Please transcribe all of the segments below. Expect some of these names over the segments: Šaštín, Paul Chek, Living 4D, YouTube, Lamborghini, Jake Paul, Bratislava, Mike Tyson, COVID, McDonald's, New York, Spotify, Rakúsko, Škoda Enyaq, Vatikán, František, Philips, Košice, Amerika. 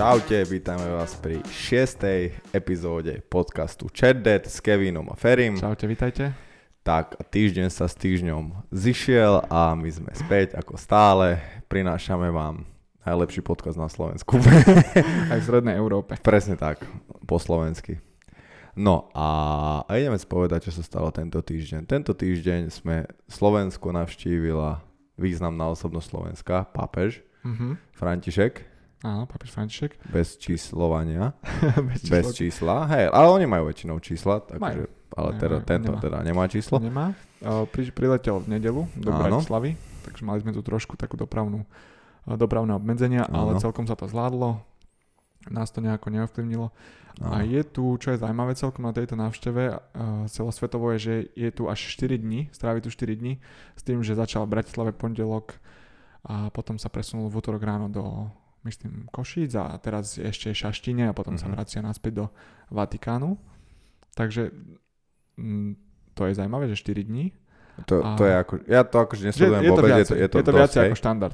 Čaute, vítame vás pri 6. epizóde podcastu Chat Dead s Kevinom a Ferim. Čaute, vítajte. Tak, týždeň sa s týždňom zišiel a my sme späť ako stále. Prinášame vám najlepší podcast na Slovensku. Aj v Strednej Európe. Presne tak, po slovensky. No a ideme spovedať, čo sa stalo tento týždeň. Tento týždeň sme Slovensko navštívila významná osobnosť Slovenska, pápež František. Áno, pápež František. Bez číslovania. Bez čísla. Hej, ale oni majú väčšinou čísla, takže, ale teda tento nemá. Teda nemá číslo. Nemá. Priletel v nedeľu do Bratislavy, takže mali sme tu trošku takú dopravné obmedzenia, ale celkom sa to zvládlo. Nás to nejako neovplyvnilo. A je tu, čo je zaujímavé celkom na tejto návšteve celosvetovo je, že je tu až 4 dní, strávi tu 4 dní, s tým, že začal v Bratislave pondelok a potom sa presunul v utorok ráno do myslím Košíc a teraz ešte Šaštíne a potom sa vracia naspäť do Vatikánu. Takže to je zaujímavé, že 4 dní. To je ako, ja to akože nesledujem vôbec, je to viac ako štandard.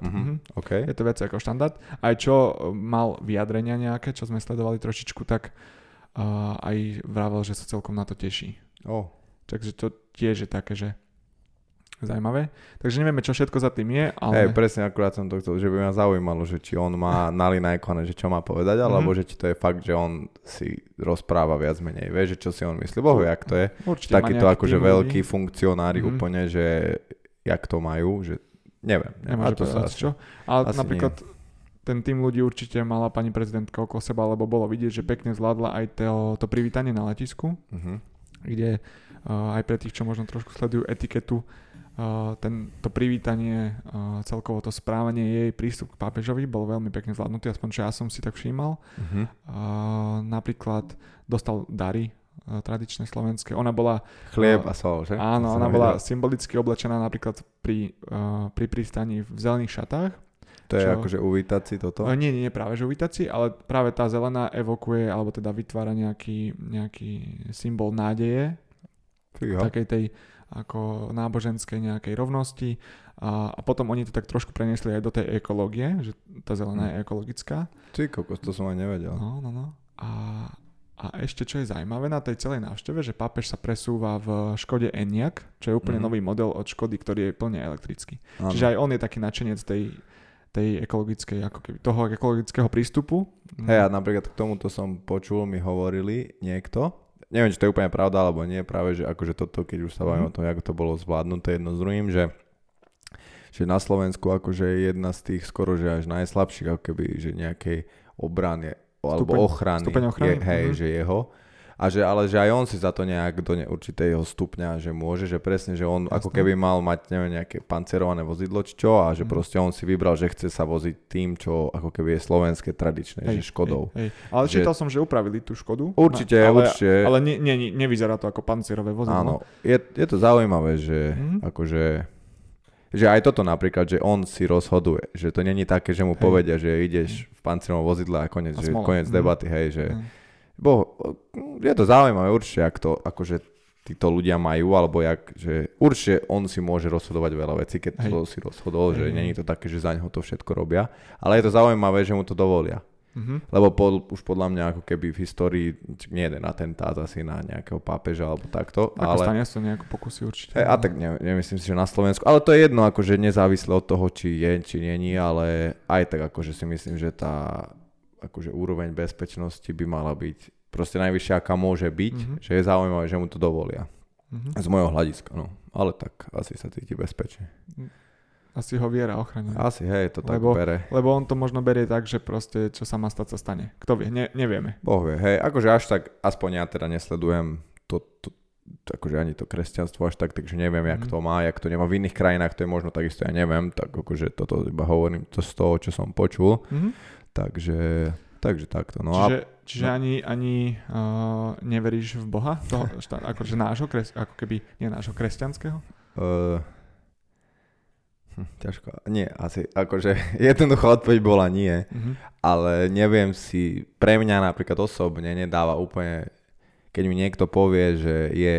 Okay. Je to viac ako štandard. Aj čo mal vyjadrenia nejaké, čo sme sledovali trošičku, tak aj vravel, že sa celkom na to teší. Takže to tiež je také, že zaujímavé. Takže nevieme, čo všetko za tým je, ale... Hej, presne, akurát som to chcel, že by ma zaujímalo, že či on má nalinajkované, že čo má povedať, alebo že či to je fakt, že on si rozpráva viac menej, vieš, že čo si on myslí. Bohu, jak to je. Určite takýto akože veľkí funkcionári úplne, že jak to majú, že neviem. Nemáš povedať čo. Ale napríklad ten tým ľudí určite mala pani prezidentka okolo seba, lebo bolo vidieť, že pekne zvládla aj to privítanie na letisku, kde aj pre tých, čo možno trošku sledujú etiketu, to privítanie, celkovo to správanie, jej prístup k pápežovi bol veľmi pekne zvládnutý, aspoň čo ja som si tak všímal. Napríklad dostal dary tradičné slovenské. Ona bola... Chlieb a sol, že? Áno, ona bola symbolicky oblečená napríklad pri pristaní v zelených šatách. To je akože uvítať si toto? Nie, práve že uvítať si, ale práve tá zelená evokuje, alebo teda vytvára nejaký symbol nádeje. Takej tej ako náboženskej nejakej rovnosti a potom oni to tak trošku preniesli aj do tej ekológie, že tá zelená je ekologická. Ty kokos, to som aj nevedel. No. A ešte čo je zaujímavé na tej celej návšteve, že pápež sa presúva v Škode Enyaq, čo je úplne nový model od Škody, ktorý je plne elektrický. Ano. Čiže aj on je taký nadšenec tej ekologickej, ako keby, toho ekologického prístupu. Hej, a napríklad k tomuto som počul, mi hovorili niekto, neviem, či to je úplne pravda, alebo nie, práve, že akože toto, keď už sa bavím o tom, ako to bolo zvládnuté jedno s druhým, že na Slovensku akože je jedna z tých skoro, že až najslabších, ako keby, že nejakej obrany, alebo ochrany. Že jeho. A že, ale že aj on si za to nejak do určitého stupňa, že môže, že presne, že on ako keby mal mať neviem, nejaké pancerované vozidlo, či čo, a že proste on si vybral, že chce sa voziť tým, čo ako keby je slovenské tradičné, že Škodou. Ale čítal som, že upravili tú Škodu. Určite. Ale nevyzerá to ako pancerové vozidlo. Áno, je to zaujímavé, že akože... Že aj toto napríklad, že on si rozhoduje. Že to není také, že mu povedia, že ideš v pancerovom vozidle a koniec debaty, hej, že... Bo je to zaujímavé určite, ak to akože títo ľudia majú, alebo jak, že určite on si môže rozhodovať veľa vecí, keď to si rozhodol, že nie je to také, že za neho to všetko robia, ale je to zaujímavé, že mu to dovolia. Lebo už podľa mňa ako keby v histórii nie jeden atentát asi na nejakého pápeža alebo takto. Ako ale... stane sa nejakú pokusy určite. A tak nemyslím si, že na Slovensku. Ale to je jedno, akože nezávisle od toho, či je, či nie, ale aj tak akože si myslím, že tá akože úroveň bezpečnosti by mala byť proste najvyššia, aká môže byť, že je zaujímavé, že mu to dovolia. Z môjho hľadiska, no. Ale tak asi sa cíti bezpečne. Asi ho viera ochraňuje. Asi, hej, to tak bere. Lebo on to možno berie tak, že proste čo sa má stať, sa stane. Kto vie, nevieme. Boh vie, hej, akože až tak, aspoň ja teda nesledujem to akože ani to kresťanstvo až tak, takže neviem, jak to má, jak to nemá. V iných krajinách to je možno takisto, ja neviem, tak akože toto iba hovorím to z toho, čo som počul. Takže takto. No čiže ani neveríš v Boha? Toho, akože nášho kresťanského? Ťažko. Nie, asi akože jednoduchá odpoveď bola nie, ale neviem si, pre mňa napríklad osobne nedáva úplne, keď mi niekto povie, že je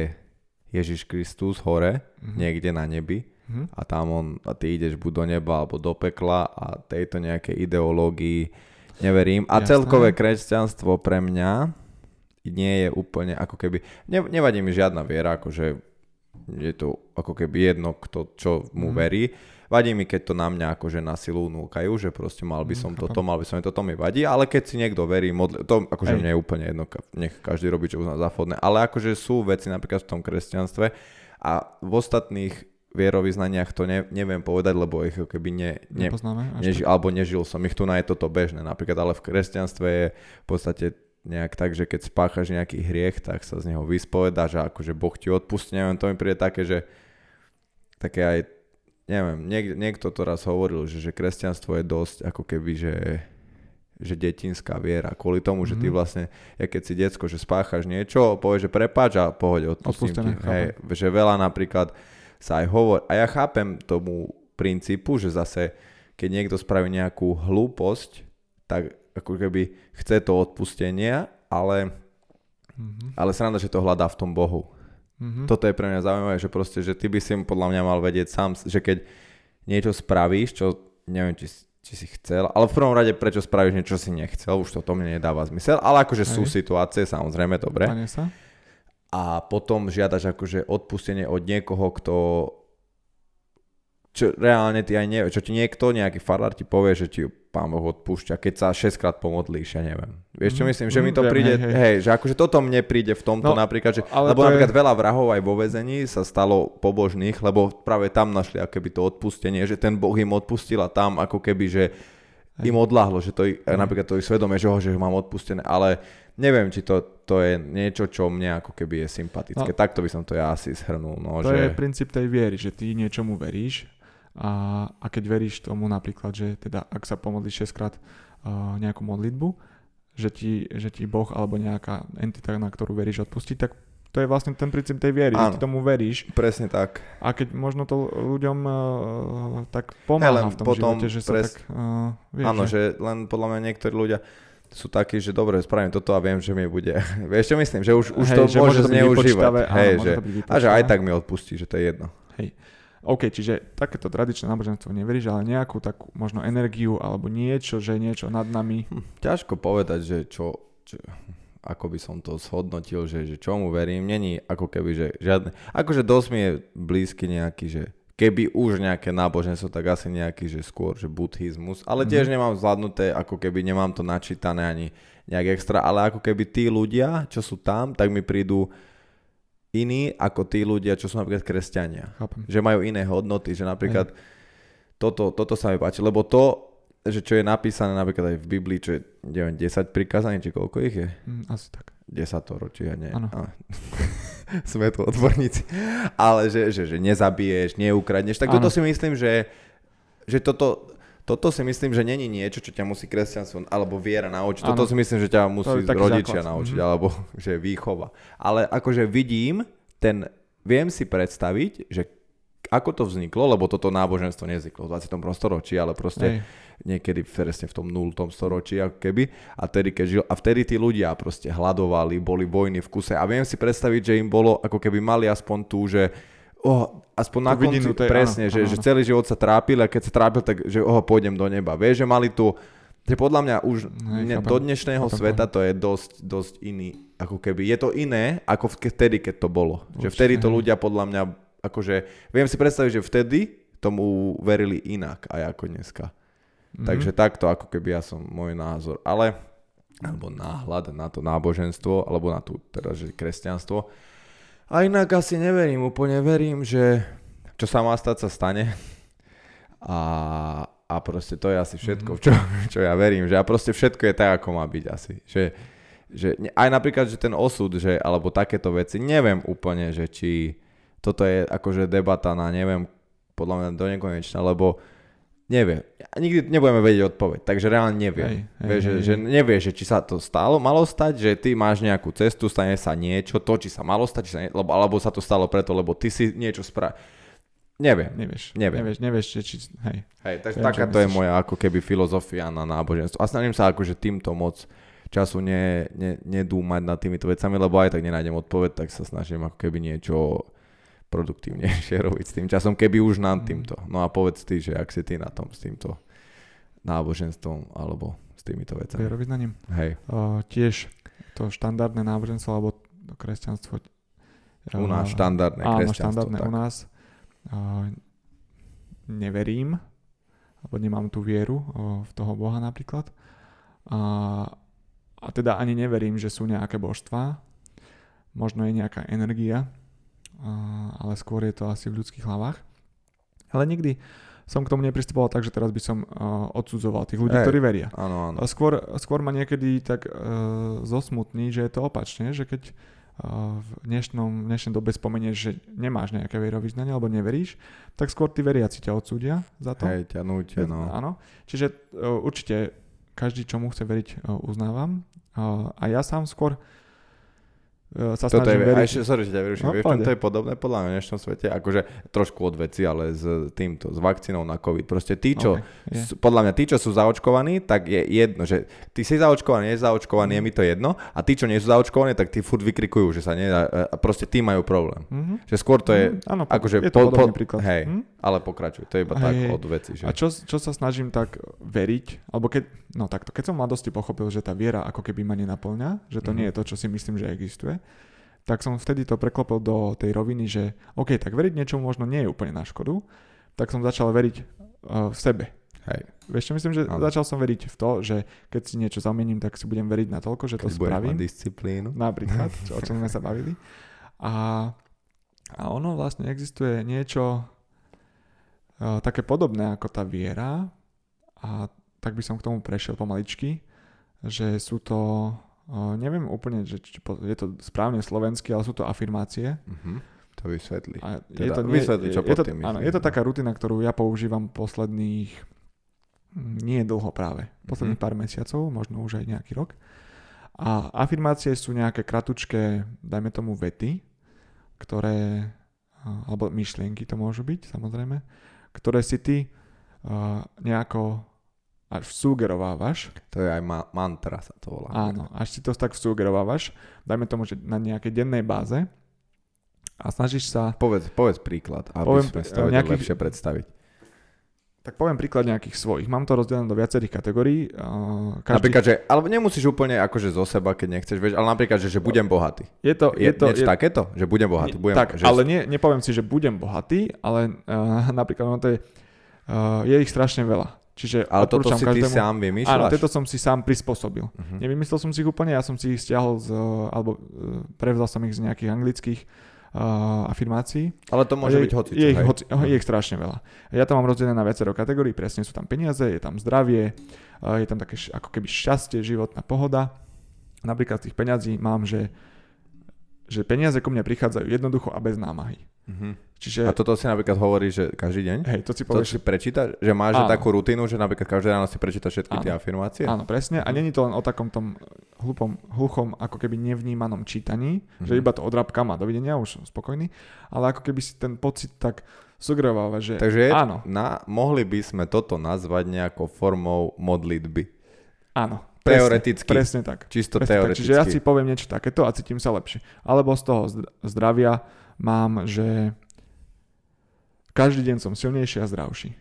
Ježiš Kristus hore, niekde na nebi, a tam a ty ideš buď do neba alebo do pekla a tejto nejakej ideológii neverím. A jasné. Celkové kresťanstvo pre mňa nie je úplne ako keby... Nevadí mi žiadna viera, akože je to ako keby jedno, kto čo mu verí. Vadí mi, keď to na mňa akože na silu núkajú, že proste mal by som toto, mal by som toto, mi vadí, ale keď si niekto verí, to akože mne je úplne jedno, nech každý robí, čo uzná za vhodné, ale akože sú veci napríklad v tom kresťanstve a v ostatných vierovyznaniach to neviem povedať, lebo ich keby nežil som ich, tu na je toto bežné napríklad, ale v kresťanstve je v podstate nejak tak, že keď spáchaš nejaký hriech, tak sa z neho vyspovedáš a akože Boh ti odpustí, neviem, to mi príde také, že také aj neviem, niekto to raz hovoril, že kresťanstvo je dosť ako keby, že detinská viera. Kvôli tomu, že ty vlastne, ja keď si decko, že spáchaš niečo, povieš, že prepáč a pohode, odpustím ti. Hej, že veľa napríklad sa aj hovorí. A ja chápem tomu princípu, že zase, keď niekto spraví nejakú hlúposť, tak ako keby chce to odpustenie, ale sranda, že to hľadá v tom Bohu. Toto je pre mňa zaujímavé, že proste, že ty by si podľa mňa mal vedieť sám, že keď niečo spravíš, čo neviem, či si chcel, ale v prvom rade prečo spravíš niečo, čo si nechcel, už to mne nedáva zmysel, ale akože sú situácie, samozrejme, dobre. A potom žiadaš akože odpustenie od niekoho, kto čo reálne ty aj nevie, čo ti niekto, nejaký farár ti povie, že ti Pán Boh odpúšťa, keď sa 6-krát pomodlíš, ja neviem. Vieš čo myslím, že mi to príde, hej, že akože toto mne príde v tomto napríklad, že, lebo napríklad veľa vrahov aj vo väzení sa stalo pobožných, lebo práve tam našli akoby to odpustenie, že ten Boh im odpustil a tam ako keby, že im odľahlo, že to napríklad to ich svedomie, že ho mám odpustené, ale neviem, či to je niečo, čo mne ako keby je sympatické. No, takto by som to ja asi zhrnul. No, to je princíp tej viery, že ty niečomu veríš. A keď veríš tomu napríklad, že teda ak sa pomodlíš 6-krát nejakú modlitbu, že ti Boh alebo nejaká entita, na ktorú veríš, odpustí, tak to je vlastne ten princíp tej viery, že ty tomu veríš. Presne tak. A keď možno to ľuďom tak pomáha v tom živote, že sa tak... Áno, že len podľa mňa niektorí ľudia sú takí, že dobre, spravím toto a viem, že mi bude... Vieš, čo myslím? Že už hej, to že môže zneužívať. A že aj tak mi odpustí, že to je jedno. Hej. OK, čiže takéto tradičné náboženstvo neveríš, ale nejakú takú možno energiu alebo niečo, že niečo nad nami. Ťažko povedať, že čo ako by som to zhodnotil, že čomu verím, není ako keby, že žiadne. Akože dosť mi je blízky nejaký, že keby už nejaké náboženstvo, tak asi nejaký, že skôr, že buddhizmus, ale tiež nemám zvládnuté, ako keby nemám to načítané ani nejak extra, ale ako keby tí ľudia, čo sú tam, tak mi prídu iní ako tí ľudia, čo sú napríklad kresťania. Chápem. Že majú iné hodnoty, že napríklad toto sa mi páči, lebo to, že čo je napísané napríklad aj v Biblii, čo je 10 prikázaní, či koľko ich je? Asi tak. 10, či ja nie. Sme tu odborníci. Ale že nezabiješ, neukradneš, tak toto si myslím, že toto si myslím, že není niečo, čo ťa musí kresťanstvo alebo viera naučiť. Ano. Toto si myslím, že ťa musí rodičia naučiť, alebo že výchova. Ale akože viem si predstaviť, že ako to vzniklo, lebo toto náboženstvo nevzniklo v 20. storočí, ale proste niekedy presne v tom 0. storočí ako keby. A vtedy tí ľudia proste hladovali, boli vojny v kuse. A viem si predstaviť, že im bolo, ako keby mali aspoň tú, že aspoň na konci, presne, že celý život sa trápil a keď sa trápil, tak že pôjdem do neba. Vieš, že mali tu, že podľa mňa už do dnešného sveta to je dosť iný, ako keby, je to iné, ako vtedy, keď to bolo. Že vtedy to ľudia podľa mňa, akože, viem si predstaviť, že vtedy tomu verili inak aj ako dneska. Takže takto, ako keby ja som môj názor, alebo náhľad na to náboženstvo, alebo na tú, teda, že kresťanstvo. A inak asi neverím, úplne verím, že čo sa má stať, sa stane. A proste to je asi všetko, čo ja verím. Že a proste všetko je tak, ako má byť asi. Že aj napríklad, že ten osud, že, alebo takéto veci, neviem úplne, že či toto je akože debata na neviem, podľa mňa do nekonečna, lebo neviem. Nikdy nebudeme vedieť odpoveď, takže reálne neviem. Že nevie, že či sa to malo stať, že ty máš nejakú cestu, stane sa niečo, to či sa malo stať, alebo sa to stalo preto, lebo ty si niečo spravil. Neviem. Nevieš, či... Hej, takže takáto je moja ako keby filozofia na náboženstvo. A snažím sa akože týmto moc času nedúmať nad týmito vecami, lebo aj tak nenájdem odpoveď, tak sa snažím ako keby niečo produktívnejšie robiť s tým časom, keby už nám týmto. No a povedz ty, že ak si ty na tom s týmto náboženstvom alebo s týmito vecami. Vierovyznaním? Hej. Tiež to štandardné náboženstvo alebo kresťanstvo. U nás štandardné kresťanstvo. Áno, štandardné tak. U nás. Neverím, alebo nemám tú vieru v toho Boha napríklad. A teda ani neverím, že sú nejaké božstvá. Možno je nejaká energia, ale skôr je to asi v ľudských hlavách. Ale nikdy som k tomu nepristupoval tak, že teraz by som odsudzoval tých ľudí, ktorí veria. Áno, áno. Skôr ma niekedy tak zosmutní, že je to opačne, že keď v dnešnej dobe spomenieš, že nemáš nejaké vierovýznanie alebo neveríš, tak skôr tí veriaci ťa odsúdia za to. Hej, ťa nútia, no. Áno. Čiže určite každý, čomu chce veriť, uznávam. A ja sám skôr sa toto snažím veriť. To je podobné podľa mňa v dnešnom svete, akože trošku od veci, ale s týmto, s vakcínou na COVID. Proste tí, čo, podľa mňa tí, čo sú zaočkovaní, tak je jedno, že ty si zaočkovaný, nie zaočkovaný, je mi to jedno, a tí, čo nie sú zaočkovaní, tak tí furt vykrikujú, že sa nie, a proste tí majú problém. Mm-hmm. Že skôr to je, áno, akože je to podobný príklad. Hej, ale pokračuj, to je iba tak od veci. Že... A čo sa snažím tak veriť, alebo keď, no takto, keď som v mladosti pochopil, že tá viera ako keby ma nenaplňa, že to nie je to, čo si myslím, že existuje, tak som vtedy to preklopil do tej roviny, že OK, tak veriť niečomu možno nie je úplne na škodu, tak som začal veriť v sebe. Hej. Vieš čo myslím, že začal som veriť v to, že keď si niečo zamiením, tak si budem veriť na toľko, že to spravím. Budeš mať disciplínu. Napríklad, o čom sme sa bavili. A ono vlastne existuje niečo také podobné ako tá viera, a tak by som k tomu prešiel pomaličky, že sú to... neviem úplne, že je to správne slovenské, ale sú to afirmácie. To vysvetli. Je to taká rutina, ktorú ja používam posledných, nie dlho práve, posledných pár mesiacov, možno už aj nejaký rok. A afirmácie sú nejaké kratučké, dajme tomu vety, ktoré, alebo myšlienky to môžu byť, samozrejme, ktoré si ty nejako... až vsugerovávaš. To je aj mantra sa to volá. Áno, až si to tak vsugerovávaš. Dajme tomu, že na nejakej dennej báze a snažíš sa... Povedz príklad, aby sme si to vedeli lepšie predstaviť. Tak poviem príklad nejakých svojich. Mám to rozdelené do viacerých kategórií. Napríklad, že... Alebo nemusíš úplne akože zo seba, keď nechceš, vieš, ale napríklad, že budem bohatý. Je to takéto? Že budem bohatý? Tak, že... ale nepoviem si, že budem bohatý, ale napríklad no to je ich strašne veľa. Čiže ale toto si každému, ty sám vymýšľaš? Áno, toto som si sám prispôsobil. Nevymyslel som si ich úplne, ja som si ich stiahol prevzal som ich z nejakých anglických afirmácií. Ale to môže byť hocičo. Je ich strašne veľa. Ja tam mám rozdelené na viacero kategórií, presne sú tam peniaze, je tam zdravie, je tam také ako keby šťastie, životná pohoda. Napríklad z tých peňazí mám, že peniaze ku mne prichádzajú jednoducho a bez námahy. Čiže... A toto si napríklad hovoríš, že každý deň? Hej, to si povieš. To si prečítaš, že máš takú rutinu, že napríklad každé ráno si prečítaš všetky tie afirmácie? Áno, presne. A není to len o takom tom hluchom, ako keby nevnímanom čítaní, že iba to odrábkam a dovidenia, už som spokojný, ale ako keby si ten pocit tak sugeroval, že takže áno. Mohli by sme toto nazvať nejakou formou modlitby. Áno. Teoreticky. Presne tak. Čisto teoreticky. Čiže ja si poviem niečo takéto a cítim sa lepšie. Alebo z toho zdravia mám, že každý deň som silnejší a zdravší.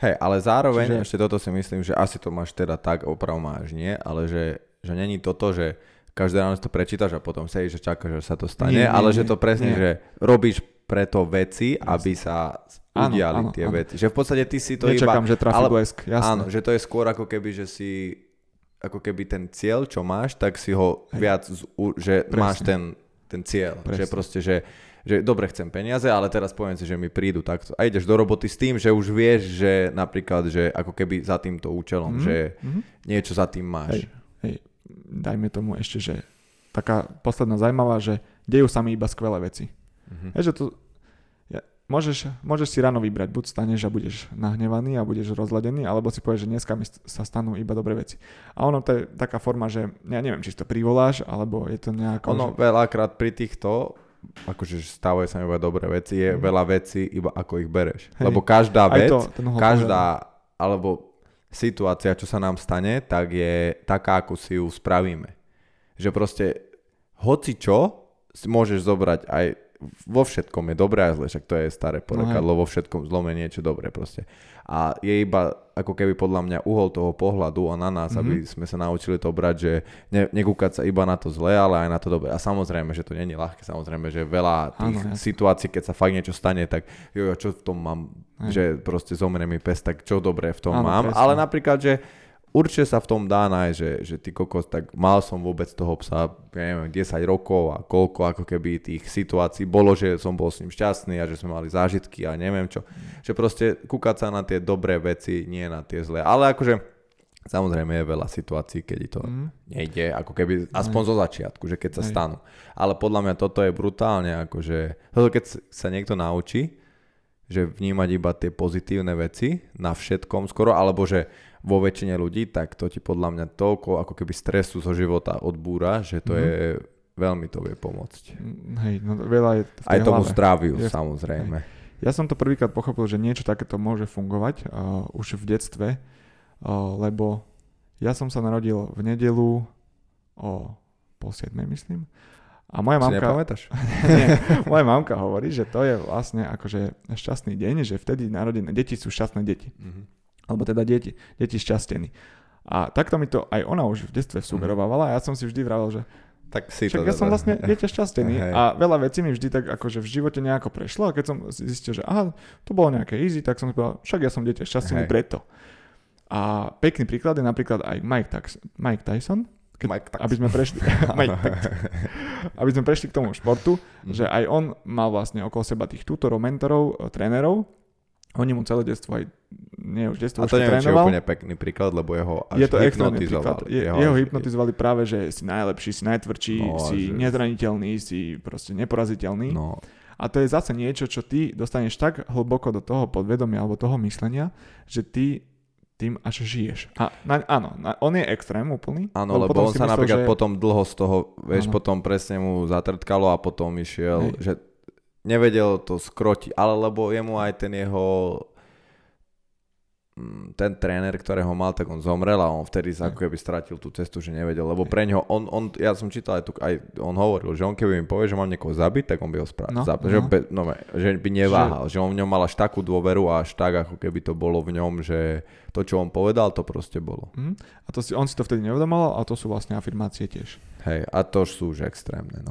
Hej, ale zároveň, ešte toto si myslím, že asi to máš teda tak, máš, nie? Ale že není toto, že každé ráno si to prečítaš a potom sedíš a čakáš, že sa to stane, že to presne, že robíš preto veci, aby sa udiali tie veci. Že v podstate ty si to nečakám, že trafí blesk, jasné. Áno, že to je skôr ako keby, že si... ako keby ten cieľ, čo máš, tak si ho viac, že presne. Máš ten cieľ. Presne. Že proste, že dobre, chcem peniaze, ale teraz poviem si, že mi prídu takto. A ideš do roboty s tým, že už vieš, že napríklad, že ako keby za týmto účelom, že niečo za tým máš. Hej, dajme tomu ešte, že taká posledná zaujímavá, že dejú sa mi iba skvelé veci. Hej, že to... Môžeš si ráno vybrať, buď staneš a budeš nahnevaný a budeš rozladený, alebo si povieš, že dneska mi sa stanú iba dobré veci. A ono to je taká forma, že ja neviem, či si to privoláš, alebo je to nejako... Ono veľakrát pri týchto, akože stávajú sa iba dobré veci, je veľa vecí iba ako ich bereš. Hej. Lebo každá vec, alebo situácia, čo sa nám stane, tak je taká, ako si ju spravíme. Že proste hocičo si môžeš zobrať aj vo všetkom je dobré a zle, však to je staré porekadlo, vo všetkom zlom je niečo dobré proste. A je iba ako keby podľa mňa uhol toho pohľadu a na nás, aby sme sa naučili to brať, že nekúkať sa iba na to zlé, ale aj na to dobré. A samozrejme, že to nie je ľahké, samozrejme, že veľa tých situácií, keď sa fakt niečo stane, tak čo v tom mám, že proste zomrie mi pes, tak čo dobré v tom mám. Presne. Ale napríklad, že určite sa v tom dá nájsť, že ty kokos, tak mal som vôbec toho psa, ja neviem, 10 rokov a koľko ako keby tých situácií bolo, že som bol s ním šťastný a že sme mali zážitky a neviem čo. Že proste kúkať sa na tie dobré veci, nie na tie zlé. Ale akože samozrejme je veľa situácií, keď to nejde, ako keby aspoň zo začiatku, že keď sa stanú. Ale podľa mňa toto je brutálne, akože toto keď sa niekto naučí, že vnímať iba tie pozitívne veci na všetkom skoro, alebo že vo väčšine ľudí, tak to ti podľa mňa toľko ako keby stresu zo života odbúra, že to je, veľmi to vie pomôcť. Hej, no veľa je v tej aj tomu hlave. Zdraviu je, samozrejme. Hej. Ja som to prvýkrát pochopil, že niečo takéto môže fungovať už v detstve, lebo ja som sa narodil v nedeľu po 7, myslím. A moja mamka, moja mamka hovorí, že to je vlastne akože šťastný deň, že vtedy narodené deti sú šťastné deti. Mm-hmm. Alebo teda deti šťastení. A takto mi to aj ona už v detstve sugerovala a ja som si vždy vravel, že tak si však to ja som vlastne dieťa šťastený a veľa vecí mi vždy tak akože v živote nejako prešlo a keď som zistil, že aha, to bolo nejaké easy, tak som si povedal, však ja som dieťa šťastený preto. A pekný príklad je napríklad aj Mike Tyson. Aby sme prešli k tomu športu, že aj on mal vlastne okolo seba tých tutorov, mentorov, trénerov. Oni mu celé detstvo aj detstvo už trénoval. A to nie je úplne pekný príklad, lebo jeho až hypnotizovali. Jeho hypnotizovali práve, že si najlepší, si najtvrdší, si nezraniteľný, si proste neporaziteľný. No. A to je zase niečo, čo ty dostaneš tak hlboko do toho podvedomia alebo toho myslenia, že ty tým až žiješ. A on je extrém úplný. Áno, lebo on sa myslel, napríklad potom dlho z toho, vieš, potom presne mu zatrtkalo a potom išiel, že nevedel to skrotiť, ale lebo jemu aj ten jeho tréner, ktorého mal, tak on zomrel a on vtedy sa ako keby stratil tú cestu, že nevedel, lebo preňho, on ja som čítal aj tu, aj on hovoril, že on keby mi povie, že mám niekoho zabiť, tak on by ho zabil, že by neváhal, že on v ňom mal až takú dôveru a až tak, ako keby to bolo v ňom, že to, čo on povedal, to proste bolo. A to on si to vtedy neuvedomal a to sú vlastne afirmácie tiež. Hej, a to sú už extrémne,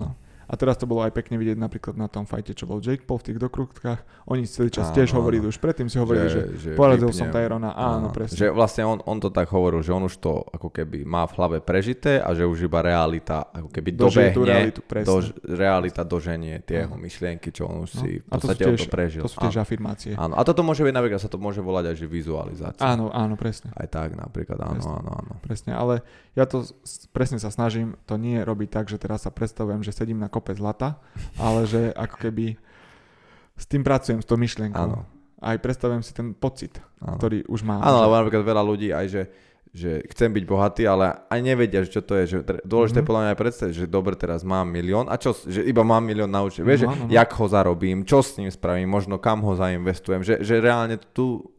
A teraz to bolo aj pekne vidieť napríklad na tom fajte, čo bol Jake Paul v tých dokrutkách. Oni celý čas tiež hovorili, už predtým si hovorili, že porazil som Tyrona. Áno, presne. Že vlastne on to tak hovoril, že on už to ako keby má v hlave prežité a že už iba realita ako keby dobehne, realita doženie tie jeho myšlienky, čo on už si v podstate to prežil. To sú tiež afirmácie. Áno. A toto môže byť napríklad, sa to môže volať aj že vizualizácia. Áno, presne. Aj tak napríklad, áno. Presne, ale ja to presne sa snažím, to nie robiť tak, že teraz sa predstavujem, že sedím na kopec zlata, ale že ako keby s tým pracujem, s tou myšlienkou. Áno. Aj predstavujem si ten pocit, ktorý už mám. Áno, lebo napríklad veľa ľudí aj, že chcem byť bohatý, ale aj nevedia, čo to je. Že dôležité podľa mňa aj predstaviť, že dobre, teraz mám milión a čo, že iba mám milión na účte. Vieš, že jak ho zarobím, čo s ním spravím, možno kam ho zainvestujem, že reálne tu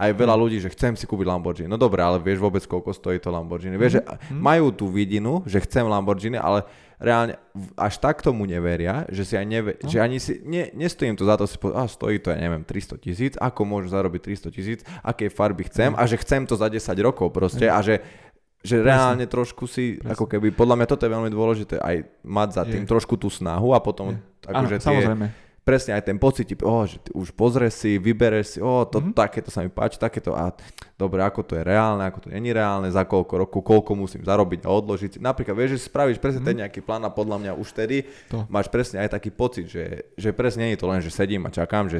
aj veľa ľudí, že chcem si kúpiť Lamborghini. No dobre, ale vieš vôbec, koľko stojí to Lamborghini. Vieš, že majú tú vidinu, že chcem Lamborghini, ale reálne až tak tomu neveria, že si aj že ani si nestojím to za to, si stojí to, ja neviem, 300 000, ako môžem zarobiť 300 000, aké farby chcem a že chcem to za 10 rokov proste a že reálne trošku si, ako keby, podľa mňa toto je veľmi dôležité, aj mať za tým trošku tú snahu a potom akože tie... Presne aj ten pocit, že už pozrieš si, vybereš si, takéto sa mi páči, takéto a dobre, ako to je reálne, ako to nie je reálne, za koľko rokov, koľko musím zarobiť a odložiť. Napríklad vieš, že spravíš presne ten nejaký plán a podľa mňa už tedy máš presne aj taký pocit, že presne nie je to len, že sedím a čakám, že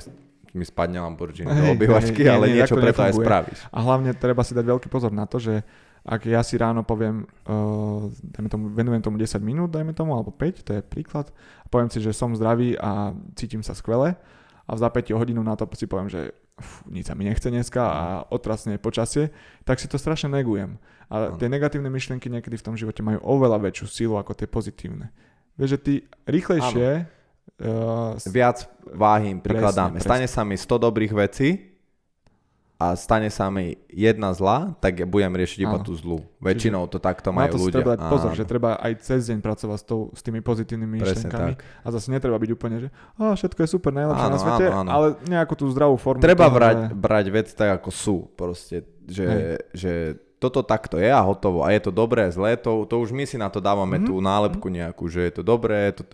mi spadne Lamborghini do obývačky, ale niečo preto aj spravíš. A hlavne treba si dať veľký pozor na to, že ak ja si ráno poviem, venujem tomu 10 minút, alebo 5, to je príklad, a poviem si, že som zdravý a cítim sa skvele a v zápäti o hodinu na to si poviem, že nič sa mi nechce dneska a otrasne počasie, tak si to strašne negujem. A tie negatívne myšlienky niekedy v tom živote majú oveľa väčšiu sílu ako tie pozitívne. Vieš, že ty rýchlejšie... viac váhy prikladáme. Stane sa mi 100 dobrých vecí, a stane sa mi jedna zlá, tak ja budem riešiť iba tú zlú. Väčšinou to takto majú ľudia. Na to si treba dať pozor, že treba aj cez deň pracovať s tými pozitívnymi myšlienkami. A zase netreba byť úplne, že všetko je super, najlepšie na svete, ale nejakú tú zdravú formu. Treba brať veci tak, ako sú. Proste, že toto takto je a hotovo. A je to dobré, zlé, to už my si na to dávame tú nálepku nejakú, že je to dobré, toto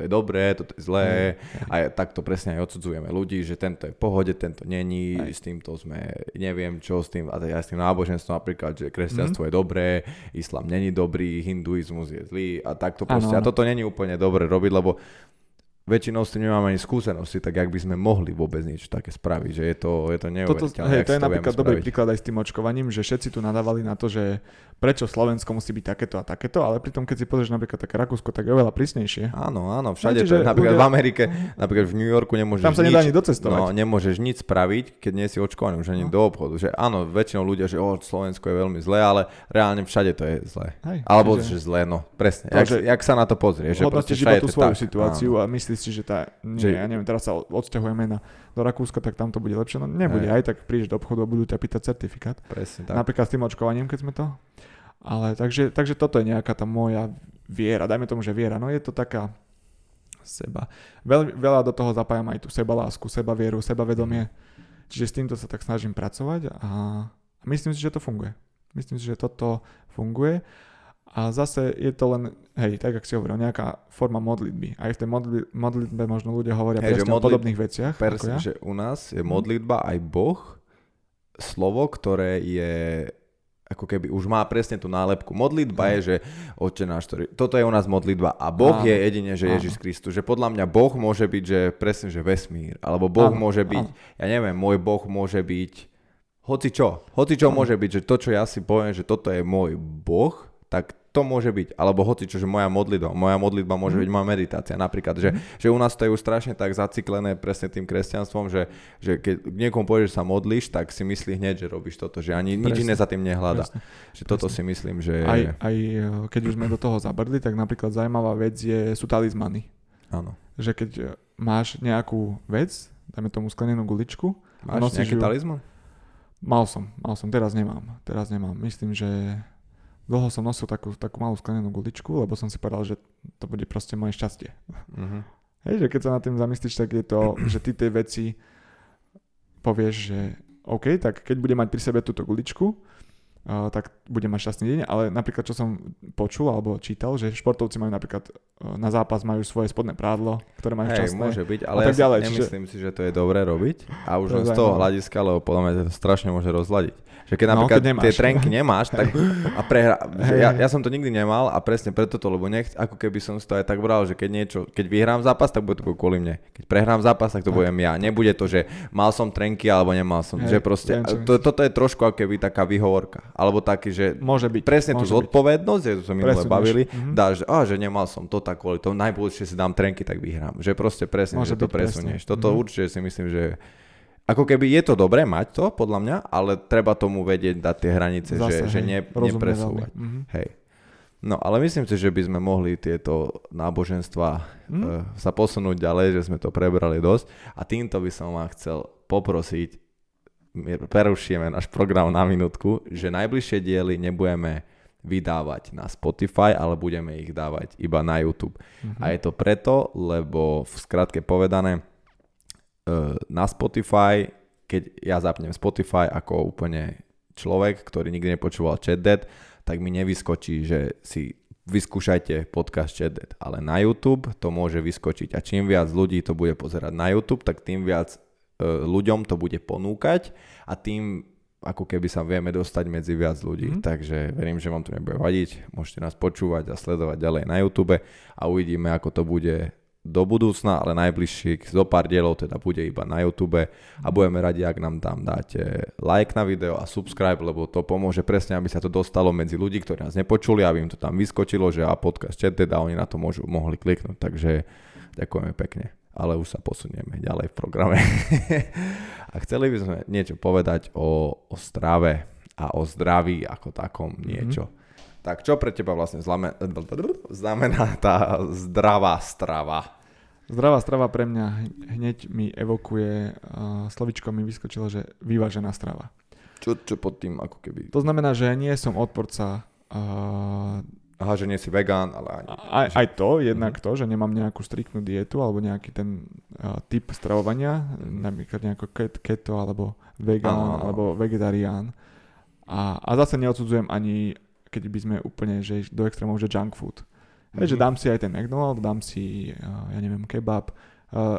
je zlé. A takto presne aj odsudzujeme ľudí, že tento je v pohode, tento není, s týmto sme, neviem čo, s tým, a s tým náboženstvom napríklad, že kresťanstvo je dobré, islám není dobrý, hinduizmus je zlý a takto proste. A toto není úplne dobre robiť, lebo väčšinou s tým nemáme ani skúsenosti, tak jak by sme mohli vôbec niečo také spraviť, že je to neuveriteľné. Hej, to je napríklad dobrý príklad aj s tým očkovaním, že všetci tu nadávali na to, že prečo Slovensko musí byť takéto a takéto, ale pritom keď si pozrieš napríklad také Rakúsko, tak je oveľa prísnejšie. Áno, všade to je, napríklad v Amerike, napríklad v New Yorku nemôžeš tam sa nedá ani docestovať. No, nemôžeš nič spraviť, keď nie si očkovaný, už ani do obchodu, že áno, väčšinou ľudia, že Slovensko je veľmi zlé, ale reálne všade to je zlé. Alebo že zlé, no, presne. Jak sa na to pozrieš, že proste tú svoju situáciu a si, že ja neviem, teraz sa odsťahujeme do Rakúska, tak tam to bude lepšie. No nebude, aj tak prídeš do obchodu a budú ťa pýtať certifikát. Presne tak. Napríklad s tým očkovaním, keď sme to. Ale takže toto je nejaká tá moja viera. Dajme tomu, že viera. No je to taká seba. Veľa do toho zapájam aj tú sebalásku, sebavieru, sebavedomie. Čiže s týmto sa tak snažím pracovať a myslím si, že to funguje. Myslím si, že toto funguje. A zase je to len, tak ako si hovoril, nejaká forma modlitby. Aj v tej modlitbe možno ľudia hovoria presne o podobných veciach. Presne, že u nás je modlitba aj Boh, slovo, ktoré je ako keby už má presne tú nálepku. Modlitba je, že Otče náš, toto je u nás modlitba a Boh je jedine, že Ježiš Kristus. Že podľa mňa Boh môže byť, že presne, že vesmír. Alebo Boh môže byť, ja neviem, môj Boh môže byť hocičo môže byť, že to, čo ja si poviem, že toto je môj Boh, tak to môže byť, alebo hocičo, že moja modlitba môže byť moja meditácia. Napríklad, že u nás to je už strašne tak zaciklené presne tým kresťanstvom, že keď niekomu povieš, že sa modlíš, tak si myslí hneď, že robíš toto, že ani nič iné za tým nehľadá. Že toto si myslím, že... Aj keď už sme do toho zabrdli, tak napríklad zaujímavá vec sú talizmany. Áno. Že keď máš nejakú vec, dajme tomu sklenenú guličku... Máš nejaký talizman? Mal som, teraz nemám. Myslím, že... Dlho som nosil takú malú sklenenú guličku, lebo som si povedal, že to bude proste moje šťastie. Uh-huh. Hej, že keď sa nad tým zamyslíš, tak je to, že ty tej veci povieš, že OK, tak keď budem mať pri sebe túto guličku, tak budem mať šťastný deň, ale napríklad, čo som počul alebo čítal, že športovci majú napríklad na zápas majú svoje spodné prádlo, ktoré majú šťastné. Môže byť, ale ja nemyslím si, že to je dobré robiť a už to z toho hľadiska, lebo podľa mňa to strašne môže rozladiť. Že keď napríklad keď tie trenky nemáš, tak a ja som to nikdy nemal a presne preto to, lebo ako keby som si to aj tak bral, že keď vyhrám zápas, tak bude to kvôli mne. Keď prehrám zápas, tak to budem ja. Nebude to, že mal som trenky alebo nemal som. Že proste, toto je trošku ako keby taká výhovorka. Alebo taký, že môže byť, presne tú zodpovednosť, že sa minule bavili, dáš, že nemal som to tak kvôli tomu, najbolšie si dám trenky, tak vyhrám. Že proste presne, že to presunieš. Toto určite si myslím, že ako keby je to dobré mať to, podľa mňa, ale treba tomu vedieť dať tie hranice, zase, že nepresúvať. Hej. No, ale myslím si, že by sme mohli tieto náboženstva sa posunúť ďalej, že sme to prebrali dosť. A týmto by som vám chcel poprosiť, prerušíme náš program na minútku, že najbližšie diely nebudeme vydávať na Spotify, ale budeme ich dávať iba na YouTube. A je to preto, lebo v skratke povedané, na Spotify, keď ja zapnem Spotify ako úplne človek, ktorý nikdy nepočúval ChatDead, tak mi nevyskočí, že si vyskúšajte podcast ChatDead, ale na YouTube to môže vyskočiť a čím viac ľudí to bude pozerať na YouTube, tak tým viac ľuďom to bude ponúkať a tým ako keby sa vieme dostať medzi viac ľudí. Takže verím, že vám to nebude vadiť, môžete nás počúvať a sledovať ďalej na YouTube a uvidíme, ako to bude do budúcna, ale najbližších zo pár dielov teda bude iba na YouTube a budeme radi, ak nám tam dáte like na video a subscribe, lebo to pomôže presne, aby sa to dostalo medzi ľudí, ktorí nás nepočuli, aby im to tam vyskočilo, že a podcast chat teda oni na to mohli kliknúť, takže ďakujeme pekne, ale už sa posunieme ďalej v programe a chceli by sme niečo povedať o strave a o zdraví ako takom niečo. Tak čo pre teba vlastne znamená tá zdravá strava? Zdravá strava pre mňa hneď mi evokuje, slovičko mi vyskočilo, že vyvážená strava. Čo pod tým ako keby... To znamená, že nie som odporca... Aha, že nie si vegán, ale ani... Aj to, jednak to, že nemám nejakú striktnú dietu alebo nejaký ten typ stravovania, napríklad nejako keto alebo vegán alebo vegetarián. A zase neodsudzujem ani, keď by sme úplne že do extrémov, že junk food. Hej, že dám si aj ten McDonald's, dám si, ja neviem, kebab,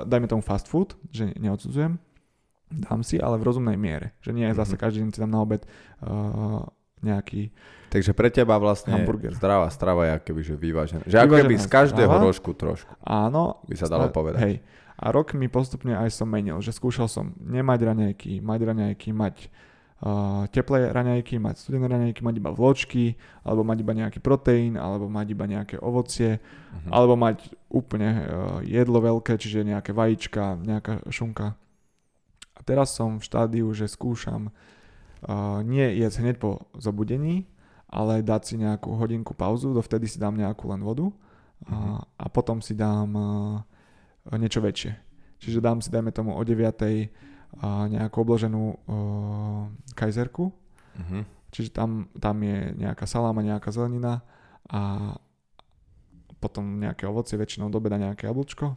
dajme tomu fast food, že neodsudzujem, dám si, ale v rozumnej miere. Že nie je zase každý deň si tam na obed nejaký... Takže pre teba vlastne hamburger. Zdravá strava je akébyže vyvážená. Že akéby z každého rožku trošku. Áno. By sa dalo povedať. Hej. A rok mi postupne aj som menil, že skúšal som nemať raňajky, mať raňajky, mať teplé raňajky, mať studené raňajky, mať iba vločky, alebo mať iba nejaký proteín, alebo mať iba nejaké ovocie, alebo mať úplne jedlo veľké, čiže nejaké vajíčka, nejaká šunka. A teraz som v štádiu, že skúšam nie jesť hneď po zobudení, ale dať si nejakú hodinku pauzu, dovtedy si dám nejakú len vodu a potom si dám niečo väčšie. Čiže dám si, dajme tomu, o 9:00 nejakú obloženú kajzerku. Čiže tam je nejaká saláma, nejaká zelenina a potom nejaké ovocie, väčšinou do obeda nejaké jablčko.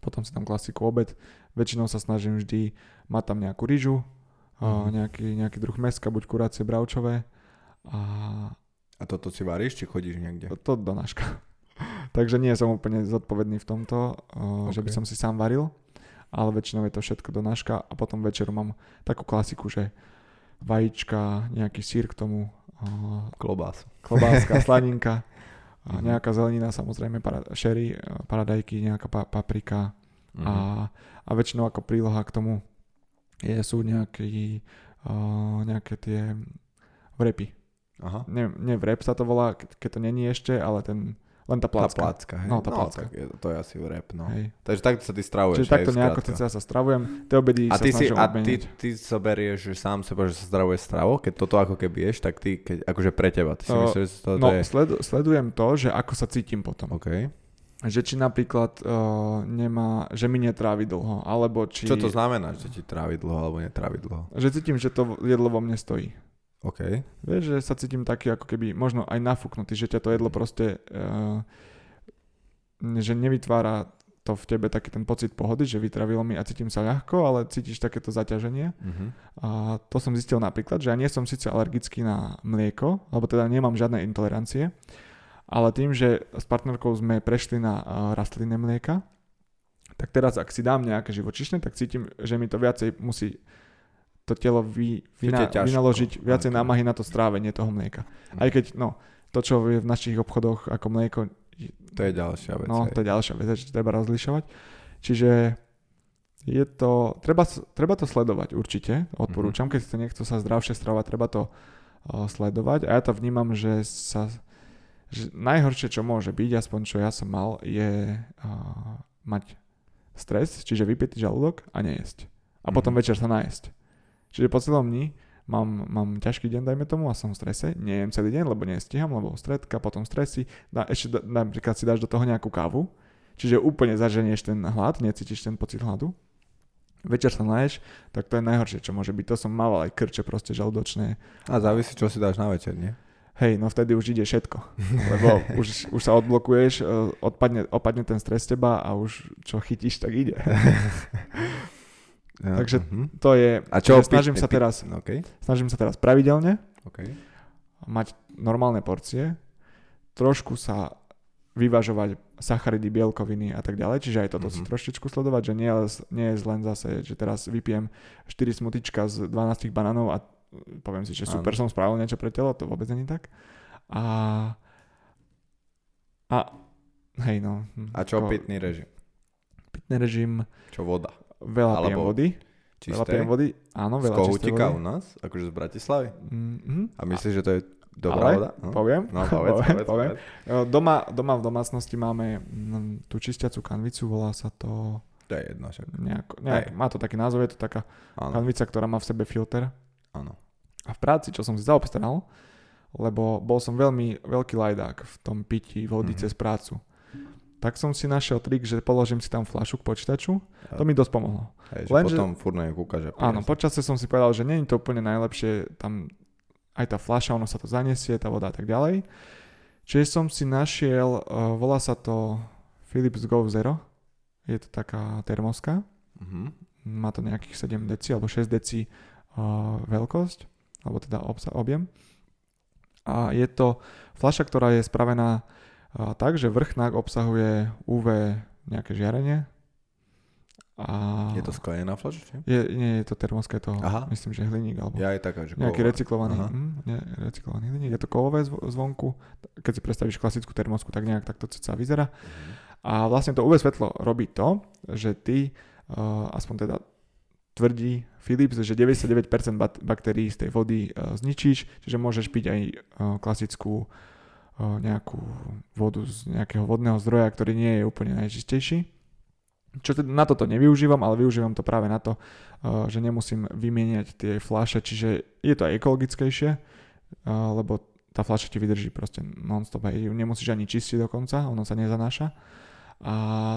Potom si tam klasiku obed. Väčšinou sa snažím vždy mať tam nejakú ryžu, nejaký druh mäska, buď kurácie, bravčové. A toto si varíš, či chodíš niekde? To donáška. Takže nie som úplne zodpovedný v tomto, že by som si sám varil. Ale väčšinou je to všetko donáška a potom večeru mám takú klasiku, že vajíčka, nejaký sír k tomu, klobáska, slaninka, nejaká zelenina, samozrejme šery, paradajky, nejaká paprika a väčšinou ako príloha k tomu sú nejaké tie vrepy. Aha. Nie vrep sa to volá, keď to není ešte, ale len tá placka. No, placka. To je asi rap, no. Hej. Takže takto sa ty stravuješ. Čiže takto nejako ja sa stravujem. Tie obedy sa snažím obmeniť. A ty sa berieš sám seba, že sa stravuje stravo? Keď toto ako keby ješ, tak ty, akože pre teba. Ty si myslíš, že to je... sledujem to, že ako sa cítim potom. OK. Že či napríklad že mi netrávi dlho, alebo či... Čo to znamená, že ti trávi dlho, alebo netrávi dlho? Že cítim, že to jedlo vo mne stojí. OK. Vieš, že sa cítim taký ako keby možno aj nafúknutý, že ťa to jedlo proste že nevytvára to v tebe taký ten pocit pohody, že vytravilo mi a cítim sa ľahko, ale cítiš takéto zaťaženie. A to som zistil napríklad, že ja nie som síce alergický na mlieko, lebo teda nemám žiadne intolerancie, ale tým, že s partnerkou sme prešli na rastlinné mlieka, tak teraz ak si dám nejaké živočíšne, tak cítim, že mi to viacej musí to telo vynaložiť viacej námahy na to strávenie toho mlieka. Aj keď, to, čo je v našich obchodoch ako mlieko... To je ďalšia vec. No, to je ďalšia vec, čo treba rozlišovať. Čiže je to... Treba to sledovať určite, odporúčam. Keď chce niekto sa zdravšie stravovať, treba to sledovať. A ja to vnímam, že najhoršie, čo môže byť, aspoň čo ja som mal, je mať stres, čiže vypitý žalúdok a nejesť. A potom večer sa najesť. Čiže po celom dni mám ťažký deň, dajme tomu, a som v strese. Nejem celý deň, lebo nestíham, lebo stredka, potom stresy. Ešte napríklad si dáš do toho nejakú kávu. Čiže úplne zaženieš ten hlad, necítiš ten pocit hladu. Večer sa naješ, tak to je najhoršie, čo môže byť. To som mával aj krče proste žalúdočné. A závisí, čo si dáš na večer, nie? Hej, vtedy už ide všetko. Lebo už sa odblokuješ, opadne ten stres teba a už čo chytíš, tak ide. Ja, takže to je... A čo snažím sa teraz pravidelne mať normálne porcie, trošku sa vyvažovať sacharidy, bielkoviny a tak ďalej, čiže aj toto si trošičku sledovať, že nie je len zase, že teraz vypijem 4 smutička z 12 banánov a poviem si, že super, som spravil niečo pre telo, to vôbec nie je tak. A čo pitný režim? Pitný režim... Čo voda? Veľa pijem vody. Áno, veľa čistej vody. Z kohútika u nás? Akože z Bratislavy? A myslíš, že to je dobrá voda? No? Poviem. No, poviem. Doma v domácnosti máme tú čistiacu kanvicu, volá sa to... To je jedno však. Má to taký názov, je to taká kanvica, ktorá má v sebe filter. Áno. A v práci, čo som si zaobstaral, lebo bol som veľmi veľký lajdák v tom pití vody cez prácu. tak som si našiel trik, že položím si tam fľašu k počítaču. To mi dosť pomohlo. Hej, že potom furt na ňu kúkaš. Áno, počasie som si povedal, že nie je to úplne najlepšie, tam aj tá fľaša, ono sa to zaniesie, tá voda a tak ďalej. Čiže som si našiel, volá sa to Philips Go Zero, je to taká termoska, má to nejakých 7 deci alebo 6 deci veľkosť, alebo teda objem. A je to fľaša, ktorá je spravená tak, že vrchnák obsahuje UV nejaké žiarenie. A je to sklenená fľaša? Nie, je to termoska, je to, myslím, že hliník alebo nejaký recyklovaný, recyklovaný hliník. Je to kovové zvonku. Keď si predstavíš klasickú termosku, tak nejak takto ceca vyzerá. A vlastne to UV svetlo robí to, že ty, aspoň teda tvrdí Philips, že 99% baktérií z tej vody zničíš, čiže môžeš piť aj klasickú nejakú vodu z nejakého vodného zdroja, ktorý nie je úplne najčistejší. Čo teda na toto nevyužívam, ale využívam to práve na to, že nemusím vymieňať tie fľaše, čiže je to aj ekologickejšie, lebo tá fľaša ti vydrží proste non-stop, hej, nemusíš ani čistiť dokonca, ono sa nezanáša. A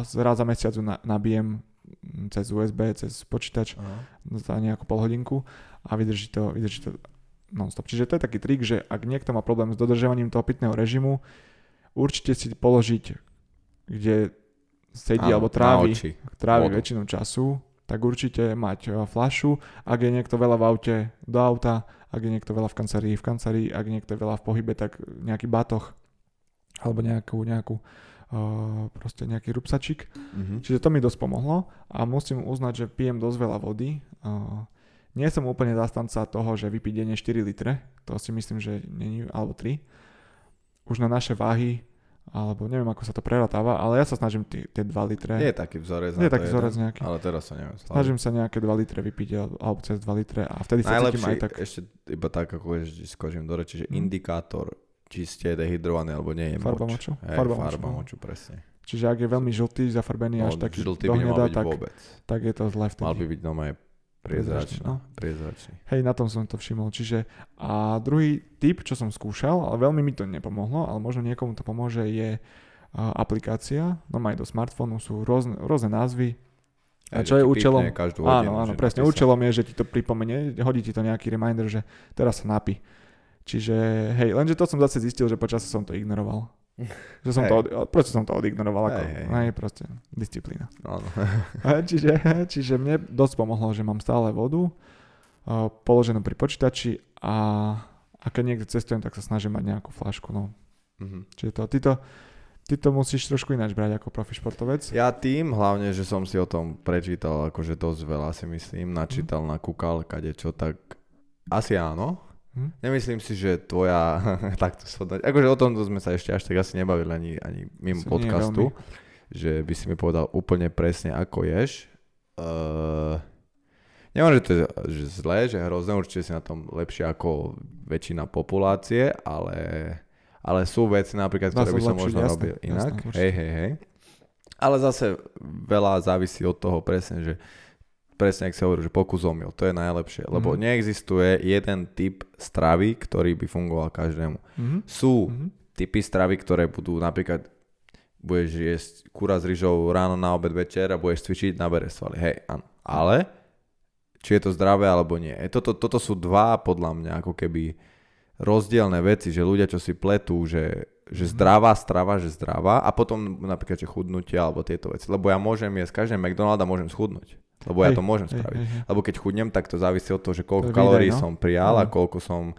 raz za mesiac nabijem cez USB, cez počítač za nejakú polhodinku a vydrží to non-stop. Čiže to je taký trik, že ak niekto má problém s dodržiavaním toho pitného režimu, určite si položiť, kde sedí alebo trávi väčšinu času, tak určite mať fľašu. Ak je niekto veľa v aute, do auta, ak je niekto veľa v kancelárii, ak niekto je veľa v pohybe, tak nejaký batoh alebo nejakú proste nejaký rupsačik. Čiže to mi dosť pomohlo a musím uznať, že pijem dosť veľa vody. Nie som úplne zastanca toho, že vypiť denne 4 litre, to si myslím, že není, alebo 3. Už na naše váhy, alebo neviem, ako sa to preratáva, ale ja sa snažím tie 2 litre. Nie je taký vzorec. Nie je taký vzorec nejaký. Ale teraz sa neviem. Snažím sa nejaké 2 litre vypiť, alebo cez 2 litre a vtedy sa cítim aj tak. Ešte iba tak, ako skočím do reči, že indikátor, či ste dehydrovaný, alebo nie je farba moču. Farba moču, presne. Čiže ak je veľmi žltý, zafarbený, až taký dohnedá, tak je to zle vtedy. Mal by byť normálne priezračný. Hej, na tom som to všimol. Čiže a druhý tip, čo som skúšal, ale veľmi mi to nepomohlo, ale možno niekomu to pomôže, je aplikácia. No aj do smartfónu sú rôzne názvy. A čo je účelom? Každú hodinu, áno, presne. Účelom je, že ti to pripomenie, hodí ti to nejaký reminder, že teraz sa napí. Čiže hej, lenže to som zase zistil, že počasie som to ignoroval. Že som to odignoroval, ako proste disciplína. Čiže mne dosť pomohlo, že mám stále vodu položenú pri počítači a keď niekde cestujem, tak sa snažím mať nejakú fľašku. No. Čiže ty to musíš trošku ináč brať ako profi športovec. Ja tým hlavne, že som si o tom prečítal akože dosť veľa, si myslím, načítal, nakúkal, kadečo, tak asi áno. Nemyslím si, že tvoja takto shodnať, akože o tomto sme sa ešte až tak asi nebavili ani mimo podcastu, že by si mi povedal úplne presne, ako ješ. Neviem, že to je zlé, že hrozné, určite si na tom lepšie ako väčšina populácie, ale sú veci napríklad, ktoré by som možno robil inak. Hej. Ale zase veľa závisí od toho presne, že ak sa hovorí, že pokusomil, to je najlepšie, lebo neexistuje jeden typ stravy, ktorý by fungoval každému. Sú typy stravy, ktoré budú napríklad, budeš jesť kura s ryžou ráno, na obed, večer a budeš cvičiť, nabereš svaly. Hej, áno. Ale či je to zdravé alebo nie. Toto sú dva podľa mňa ako keby rozdielne veci, že ľudia, čo si pletú, že zdravá strava, že zdravá a potom napríklad, že chudnutie alebo tieto veci. Lebo ja môžem jesť každý McDonald's a môžem schudnúť. Lebo ja to môžem spraviť. Lebo keď chudnem, tak to závisí od toho, že koľko kalórií som prijal a koľko som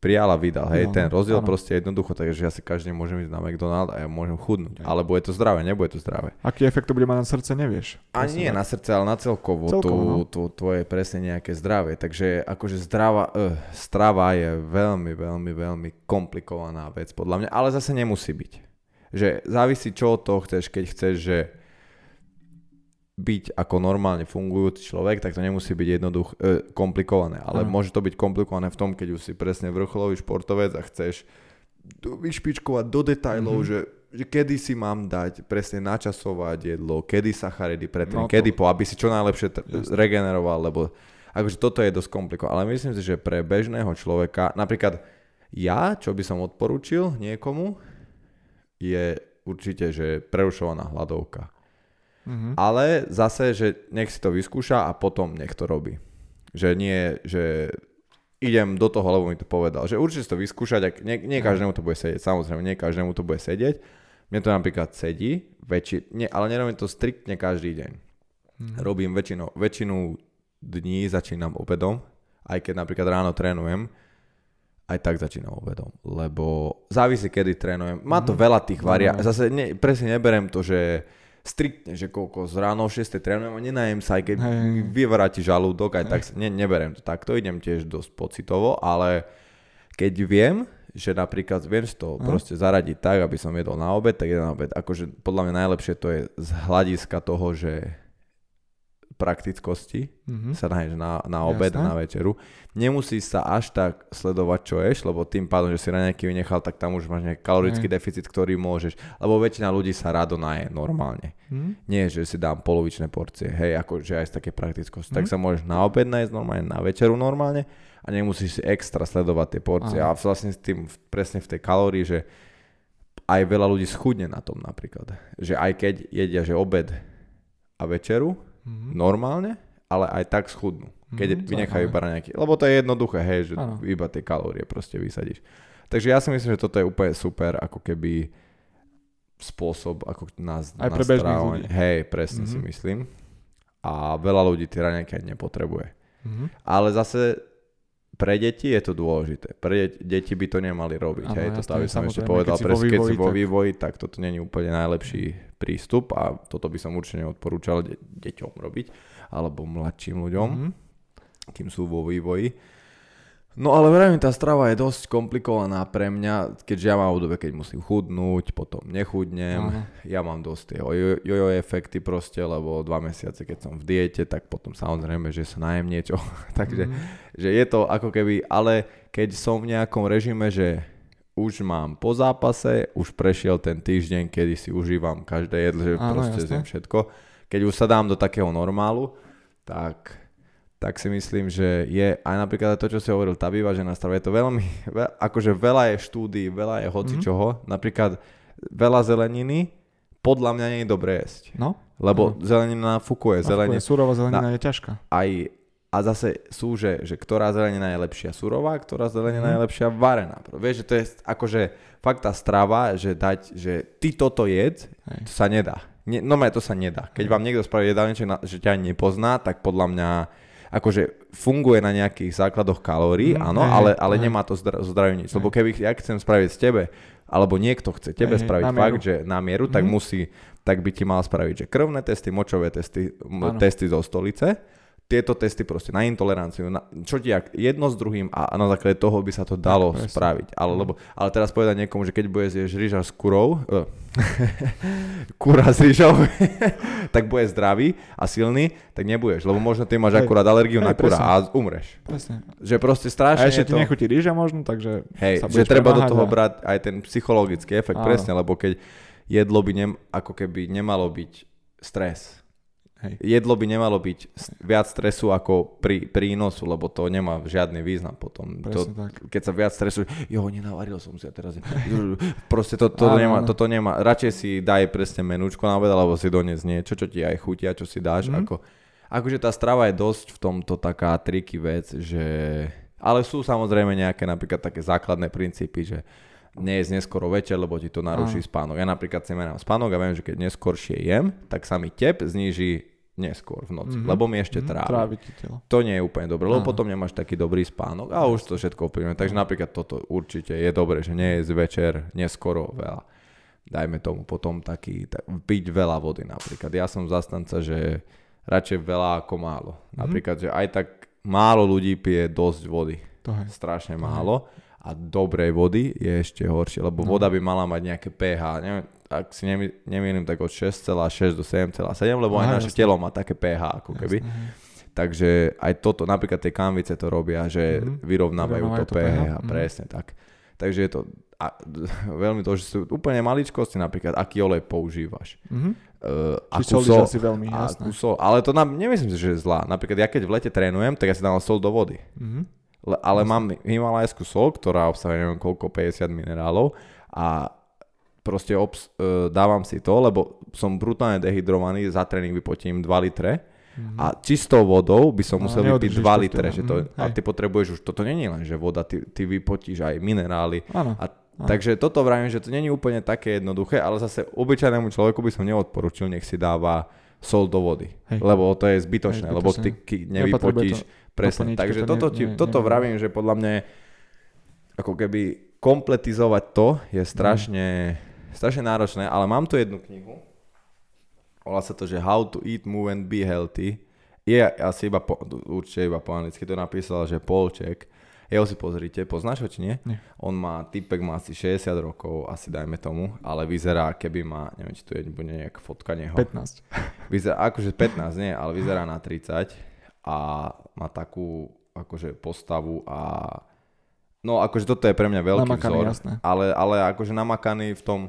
prijal a vydal. Hej, ten rozdiel proste jednoducho, takže ja si každý môžem ísť na McDonald's a ja môžem chudnúť. Alebo je to zdravé, nebude to zdravé. Aký efekt to bude mať na srdce, nevieš? A nie na srdce, ale na celkovo. To tvoje presne nejaké zdravé. Takže akože strava je veľmi, veľmi, veľmi komplikovaná vec podľa mňa, ale zase nemusí byť. Že závisí, čo od toho chceš, keď chceš, že byť ako normálne fungujúci človek, tak to nemusí byť jednoducho komplikované, ale môže to byť komplikované v tom, keď už si presne vrcholový športovec a chceš vyšpičkovať do detailov, že kedy si mám dať, presne načasovať jedlo, kedy sacharidy predtým, aby si čo najlepšie regeneroval, lebo akože toto je dosť komplikované, ale myslím si, že pre bežného človeka, napríklad ja, čo by som odporúčil niekomu, je určite, že prerušovaná hladovka. Mm-hmm. Ale zase, že nech si to vyskúša a potom nech to robí. Že nie, že idem do toho, lebo mi to povedal. Že určite si to vyskúšať, ak nie každému to bude sedieť. Samozrejme, nie každému to bude sedieť. Mne to napríklad sedí, ale nerobím to striktne každý deň. Mm-hmm. Robím väčšinu dní začínam obedom, aj keď napríklad ráno trénujem, aj tak začínam obedom, lebo závisí, kedy trénujem. Má to veľa tých variácií. Zase presne neberem to, že striktne, že koľko z ráno 6 trénujem a nenajem sa, aj keď vyvráti žalúdok, aj tak neberem to takto, idem tiež dosť pocitovo, ale keď viem, že napríklad viem si to proste zaradiť tak, aby som jedol na obed, tak jedem na obed. Akože podľa mňa najlepšie to je z hľadiska toho, že praktickosti sa nájdeš na obed a na večeru. Nemusíš sa až tak sledovať, čo ješ, lebo tým pádom, že si raňajky vynechal, tak tam už máš nejaký kalorický deficit, ktorý môžeš. Lebo väčšina ľudí sa rado naje normálne. Nie, že si dám polovičné porcie. Hej, akože aj z také praktickosti. Tak sa môžeš na obed nájsť normálne, na večeru normálne a nemusíš si extra sledovať tie porcie. Aha. A vlastne s tým presne v tej kalórii, že aj veľa ľudí schudne na tom napríklad. Že aj keď jedia, že obed a večeru, normálne, ale aj tak schudnú. Keď vynechajú iba nejaké. Lebo to je jednoduché, hej, že iba tie kalórie proste vysadíš. Takže ja si myslím, že toto je úplne super, ako keby spôsob, ako nás aj pre bežných ľudí. Hej, presne si myslím. A veľa ľudí tie raňajky aj nepotrebuje. Ale zase pre deti je to dôležité. Pre deti by to nemali robiť. Hej, to by som ešte povedal, keď si vo vývoji, tak toto nie je úplne najlepší prístup a toto by som určite neodporúčal deťom robiť, alebo mladším ľuďom, kým sú vo vývoji. No ale verejme tá strava je dosť komplikovaná pre mňa, keďže ja mám obdobie, keď musím chudnúť, potom nechudnem. Ja mám dosť tie jojo efekty proste, lebo 2 mesiace, keď som v diete, tak potom samozrejme, že sa najem niečo. Takže že je to ako keby, ale keď som v nejakom režime, že už mám po zápase, už prešiel ten týždeň, kedy si užívam každé jedlo, že proste zjem všetko. Keď už sa dám do takého normálu, tak si myslím, že je aj napríklad to, čo si hovoril, tá vyvážená strava, je to veľmi, akože veľa je štúdií, veľa je hocičoho, napríklad veľa zeleniny, podľa mňa nie je dobré jesť. No? Lebo zelenina nafúkuje. Surová zelenina je ťažká. A zase sú, že ktorá zelenina je lepšia surová, ktorá zelenina je lepšia varená. Vieš, že to je akože fakt tá strava, že dať, že ty toto jedz, to sa nedá. To sa nedá. Keď vám niekto spraví jedálniček, že ťa nepozná, tak podľa mňa akože funguje na nejakých základoch kalórií, áno, ale nemá to zdraví nič. Lebo keby ja chcem spraviť z tebe, alebo niekto chce tebe spraviť fakt, že na mieru, tak musí, tak by ti mal spraviť, že krvné testy, močové testy, testy zo stolice, tieto testy proste na intoleranciu, čo ti jedno s druhým a na základe toho by sa to dalo spraviť. Ale teraz povedať niekomu, že keď bude zjesť ryža s kurou, kura s ryžou, tak bude zdravý a silný, tak nebudeš, lebo možno ty máš akurát alergiu na kura a umreš. Presne. Že proste strašne. A ešte ti nechutí ryža možno, takže sa budeš premáhať. Že treba do toho brať aj ten psychologický efekt, presne, lebo keď jedlo by ako keby nemalo byť stres. Jedlo by nemalo byť viac stresu ako pri prínosu, lebo to nemá žiadny význam potom. Keď sa viac stresu, nenavaril som si a teraz... Proste toto nemá. Radšej si daj presne menúčko na obed, alebo si donies niečo, čo ti aj chutia, čo si dáš. Akože tá strava je dosť v tomto taká triky vec, že... Ale sú samozrejme nejaké napríklad také základné princípy, že nejesť neskoro večer, lebo ti to naruší spánok. Ja napríklad si merám spánok a viem, že keď neskoršie jem, tak sa mi tep zníži neskôr v noci, lebo mi ešte trávi. To nie je úplne dobré, lebo potom nemáš taký dobrý spánok a už to všetko ovplyvňuje. Takže napríklad toto určite je dobré, že nejesť večer neskoro veľa. Dajme tomu potom piť veľa vody napríklad. Ja som zastanca, že radšej veľa ako málo. Napríklad, že aj tak málo ľudí pije dosť vody. Strašne málo. A dobrej vody je ešte horšie, lebo voda by mala mať nejaké pH, neviem, ak si nemýlim, tak od 6,6 do 7,7, lebo aj naše telo má také pH, ako keby. Takže aj toto, napríklad tie kanvice to robia, že vyrovnávajú to pH, presne tak. Takže je to veľmi to, že sú úplne maličkosti, napríklad, aký olej používaš. Akú sol, ale to nemyslím si, že je zlá. Napríklad ja keď v lete trénujem, tak ja si dám sol do vody. Ale mám himalajskú sol, ktorá obsahuje neviem koľko 50 minerálov a proste dávam si to, lebo som brutálne dehydrovaný, za tréning vypotím 2 litre a čistou vodou by som musel vypiť 2 litre. Že to, a ty potrebuješ už, toto nie je len, že voda, ty vypotíš aj minerály. Áno. Takže toto vravím, že to nie je úplne také jednoduché, ale zase obyčajnému človeku by som neodporúčil, nech si dáva sol do vody, lebo to je zbytočné, lebo ty nevypotíš. Presne. Takže toto vravím, že podľa mňa ako keby kompletizovať to je strašne náročné, ale mám tu jednu knihu, volá sa to, že How to Eat, Move and Be Healthy. Je asi určite iba po anglicky, to napísal, že Paul Chek. Jeho si pozrite, poznáš ho či nie? Nie. On má, typek má asi 60 rokov, asi dajme tomu, ale vyzerá, keby má, neviem, či tu je nejaká fotka neho. 15. Vyzerá, akože 15 nie, ale vyzerá na 30 a má takú akože postavu a no akože toto je pre mňa veľký namakaný, vzor, ale akože namakaný v tom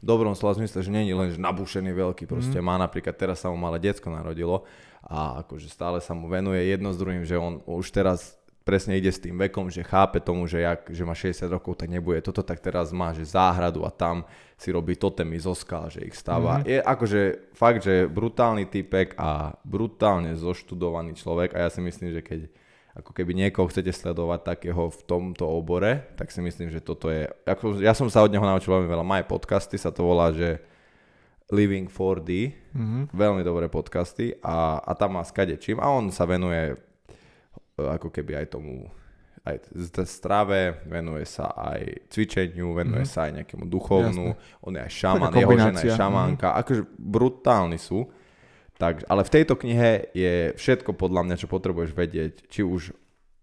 dobrom slova zmysle, že nie je len že nabušený veľký, proste má napríklad, teraz sa mu malé decko narodilo a akože stále sa mu venuje jedno s druhým, že on už teraz presne ide s tým vekom, že chápe tomu, že má 60 rokov, tak nebude toto, tak teraz má, že záhradu a tam si robí totémy zo skal, že ich stáva. Je akože fakt, že brutálny typek a brutálne zoštudovaný človek a ja si myslím, že keď ako keby niekoho chcete sledovať takého v tomto obore, tak si myslím, že toto je, ako, ja som sa od neho naučil veľmi veľa, má aj podcasty, sa to volá, že Living 4D, veľmi dobré podcasty a tam má skadečím a on sa venuje ako keby aj tomu, aj strave, venuje sa aj cvičeniu, venuje sa aj nejakému duchovnú, on je aj šaman, jeho žena je šamanka, akože brutálni sú. Tak, ale v tejto knihe je všetko podľa mňa, čo potrebuješ vedieť, či už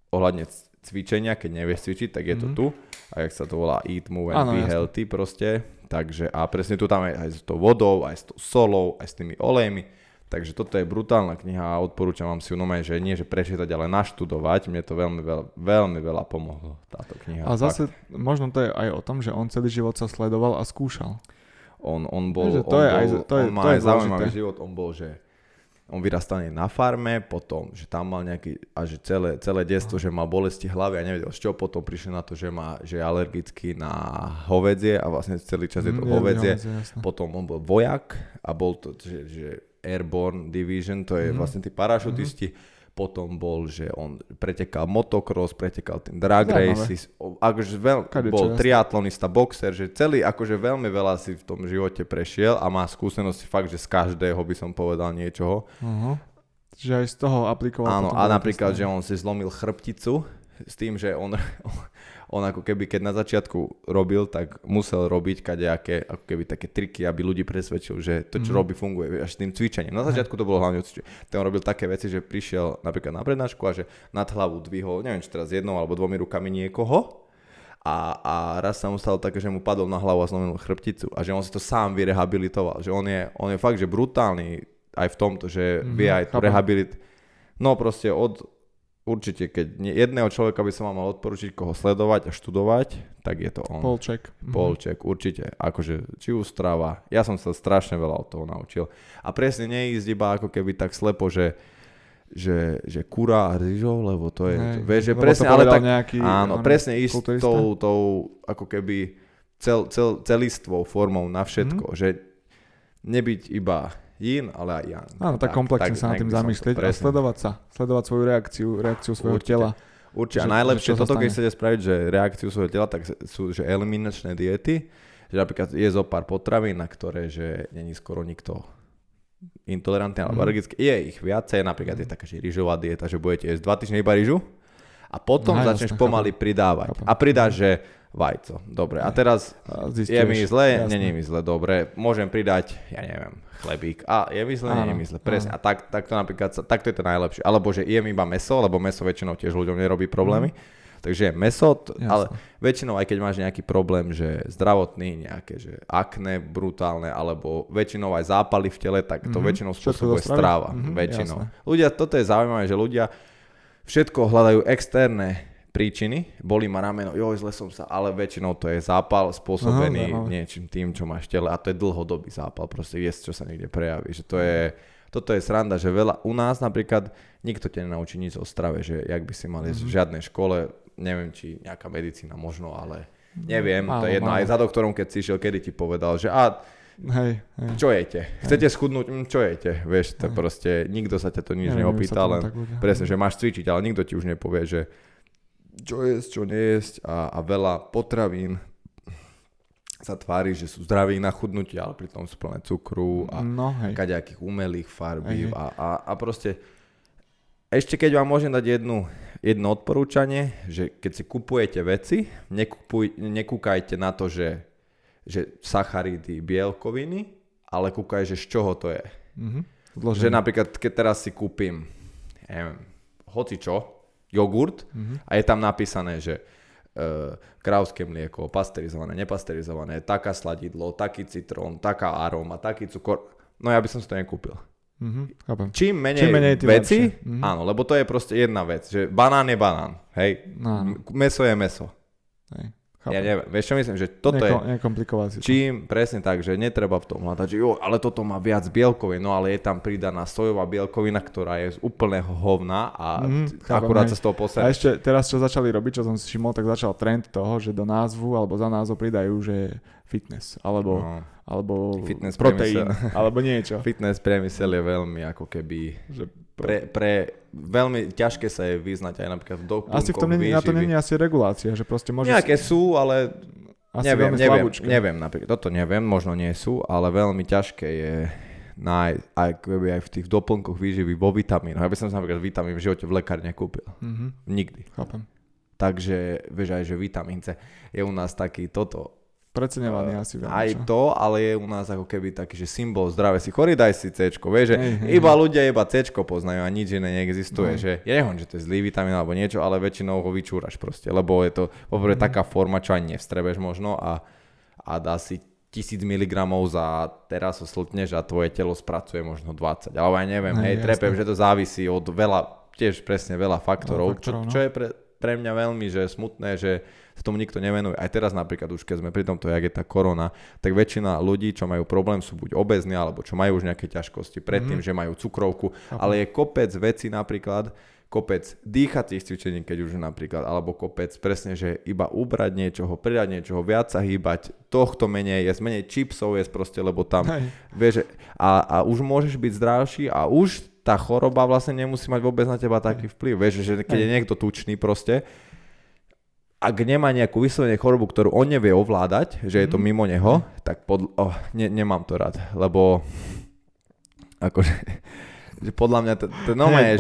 ohľadne cvičenia, keď nevieš cvičiť, tak je to tu, a jak sa to volá Eat, Move and Be Healthy proste, takže a presne tu tam je aj s tou vodou, aj s tou solou, aj s tými olejmi. Takže toto je brutálna kniha a odporúčam vám si ju nomé, že nie, že prečítať, ale naštudovať. Mne to veľmi veľa pomohlo táto kniha. A zase možno to je aj o tom, že on celý život sa sledoval a skúšal. On má aj zaujímavý život. On bol, že on vyrastal na farme, potom, že tam mal nejaký, a že celé detstvo, že mal bolesti hlavy a nevedel z čoho, potom prišiel na to, že je alergický na hovedzie a vlastne celý čas je to hovedzie. Potom on bol vojak a bol to, že Airborne Division, to je vlastne tí parašutisti. Potom bol, že on pretekal motocross, pretekal tým drag races, akože bol triatlonista, boxer, že celý akože veľmi veľa si v tom živote prešiel a má skúsenosti fakt, že z každého by som povedal niečoho. Čiže aj z toho aplikoval. Áno, a napríklad, že on si zlomil chrbticu s tým, že on ako keby, keď na začiatku robil, tak musel robiť kadejaké ako keby také triky, aby ľudí presvedčil, že to, čo robí, funguje až s tým cvičením. Na začiatku to bolo hlavne cvičenie. Ten robil také veci, že prišiel napríklad na prednášku a že nad hlavu dvihol, neviem, či teraz jednou alebo dvomi rukami niekoho a raz sa mu stalo také, že mu padol na hlavu a zlomil chrbticu a že on si to sám vyrehabilitoval. Že on je fakt, že brutálny aj v tomto, že vie aj tu rehabilit. No proste určite, keď jedného človeka by som vám mal odporučiť, koho sledovať a študovať, tak je to on. Paul Chek, určite. Akože, či ústrava. Ja som sa strašne veľa od toho naučil. A presne neísť iba ako keby tak slepo, že kurá a ryžov, lebo to je... Vieš, že presne, ale tak... Nejaký, áno, presne ísť tou ako keby celistvou formou na všetko. Že nebyť iba... Yin, ale aj yang. Áno, tak komplexne sa nad tým zamýšľať a sledovať svoju reakciu svojho tela. Určite, a najlepšie toto, keď chcete spraviť, že reakciu svojho tela, tak sú že eliminačné diety, že napríklad je zo pár potravín, na ktoré že není skoro nikto intolerantný alebo alergický. Je ich viacej, napríklad je taká, že ryžová dieta, že budete jesť 2 týždne iba ryžu a potom začneš pomaly pridávať. A pridáš, že vajco, dobre. A teraz je mi zle, nie je mi zle, dobre. Môžem pridať, ja neviem, chlebík. A je mi zle, nie je mi zle, presne. A tak to napríklad, tak to je to najlepšie. Alebo že jem iba mäso, lebo mäso väčšinou tiež ľuďom nerobí problémy. Takže mäso, ale väčšinou aj keď máš nejaký problém, že zdravotný, nejaké, že akné brutálne, alebo väčšinou aj zápaly v tele, tak to väčšinou spôsobuje stráva. Väčšinou. Ľudia, toto je zaujímavé, že ľudia všetko hľadajú externé príčiny, bolí ma rameno, joj, zle som sa, ale väčšinou to je zápal spôsobený niečím tým, čo máš v tele a to je dlhodobý zápal, proste čo sa niekde prejaví, že toto je sranda, že veľa u nás napríklad nikto ťa nenaučí nič o strave, že jak by si mal jesť v žiadnej škole, neviem, či nejaká medicína možno, ale Neviem, to je jedno. Aj za doktorom, keď si išiel, kedy ti povedal, že hej. Čo jete? Chcete schudnúť? Čo jete? Vieš, to proste nikto sa ťa to nič neopýta, len presne, že máš cvičiť, ale nikto ti už nepovie, že čo jesť, čo nejesť a veľa potravín sa tvári, že sú zdraví na chudnutie, ale pritom sú plné cukru a kadejakých umelých farbív a proste ešte keď vám môžem dať jedno odporúčanie, že keď si kupujete veci, nekúkajte na to, že sacharidy, bielkoviny, ale kúkaj, že z čoho to je. Že napríklad, keď teraz si kúpim hocičo, jogurt, a je tam napísané, že krávské mlieko, pasterizované, nepasterizované, taká sladidlo, taký citrón, taká aroma, taký cukor. No ja by som si to nekúpil. Čím menej veci, áno, lebo to je proste jedna vec, že banán je banán, hej, meso je meso. Hej. Ja neviem, vieš čo myslím, že toto je čím, presne tak, že netreba v tom hľadať, že jo, ale toto má viac bielkovín, no ale je tam pridaná sojová bielkovina, ktorá je z úplného hovna a akurát sa z toho posadí. A ešte teraz, čo začali robiť, čo som si všimol, tak začal trend toho, že do názvu alebo za názov pridajú, že fitness, alebo fitness proteín, alebo niečo. Fitness priemysel je veľmi ako keby... veľmi ťažké sa je vyznať aj napríklad v doplnkoch. Asi v tom na to nie je asi regulácia, že proste môžeš... Nejaké sú, ale asi neviem napríklad, toto neviem, možno nie sú, ale veľmi ťažké je aj v tých doplnkoch výživy vo vitamínoch. Ja by som napríklad vitamín v živote v lekárni nekúpil. Nikdy. Chápem. Takže vieš aj, že vitamín C je u nás taký toto... Preceňovaný asi veľmi. Aj to, ale je u nás ako keby taký, že symbol zdravé si chorý, daj si C-čko, vieš, že iba ľudia C-čko poznajú a nič iné neexistuje, že ja neviem, že to je zlý vitamín alebo niečo, ale väčšinou ho vyčúraš proste, lebo je to poprvé taká forma, čo ani nevstrebeš možno a dá si 1000 miligramov za teraz ho sltneš a tvoje telo spracuje možno 20, alebo ja neviem, trepem, že to závisí od veľa, tiež presne veľa faktorov, čo je pre mňa veľmi, že smutné, že v tom nikto nevenuje. Aj teraz napríklad už keď sme pri tomto, jak je tá korona, tak väčšina ľudí, čo majú problém, sú buď obezní, alebo čo majú už nejaké ťažkosti predtým, že majú cukrovku, ale je kopec vecí napríklad, kopec dýchacích cvičení, keď už napríklad, alebo kopec presne, že iba ubrať niečoho, pridať niečoho, viac sa hýbať, tohto menej jesť, menej čipsov jesť proste, lebo tam, vieš, a už môžeš byť zdravší a už tá choroba vlastne nemusí mať vôbec na teba taký vplyv, vieš, že keď je niekto tučný proste, ak nemá nejakú vyslovene chorobu, ktorú on nevie ovládať, že je to mimo neho, tak nemám to rád, lebo akože podľa mňa to normálne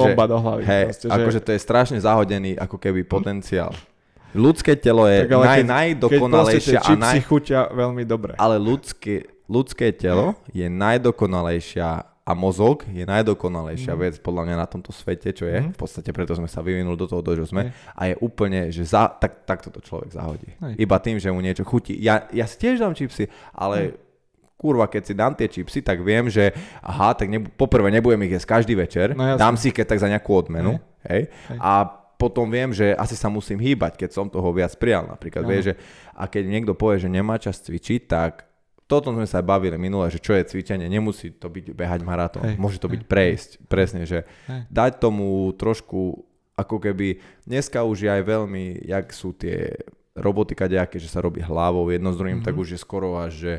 je, že akože to je strašne zahodený ako keby potenciál. Ľudské telo je najdokonalejšie a čipsy chutia veľmi dobre. Ale ľudské telo je najdokonalejšia a mozog je najdokonalejšia vec podľa mňa na tomto svete, čo je. V podstate preto sme sa vyvinuli do toho, čo sme. A je úplne, že takto to človek zahodí. Iba tým, že mu niečo chutí. Ja si tiež dám čipsy, ale kurva, keď si dám tie čipsy, tak viem, že tak poprvé nebudem ich jesť každý večer. No, dám si ich keď tak za nejakú odmenu. Hej. A potom viem, že asi sa musím hýbať, keď som toho viac prijal. Napríklad, vieš, že a keď niekto povie, že nemá čas cvičiť, tak toto sme sa aj bavili minule, že čo je cvičenie, nemusí to byť behať maratón, môže to byť prejsť, presne, že dať tomu trošku, ako keby, dneska už je aj veľmi, jak sú tie roboty kadejaké, že sa robí hlavou jedno s druhým, tak už je skoro až, že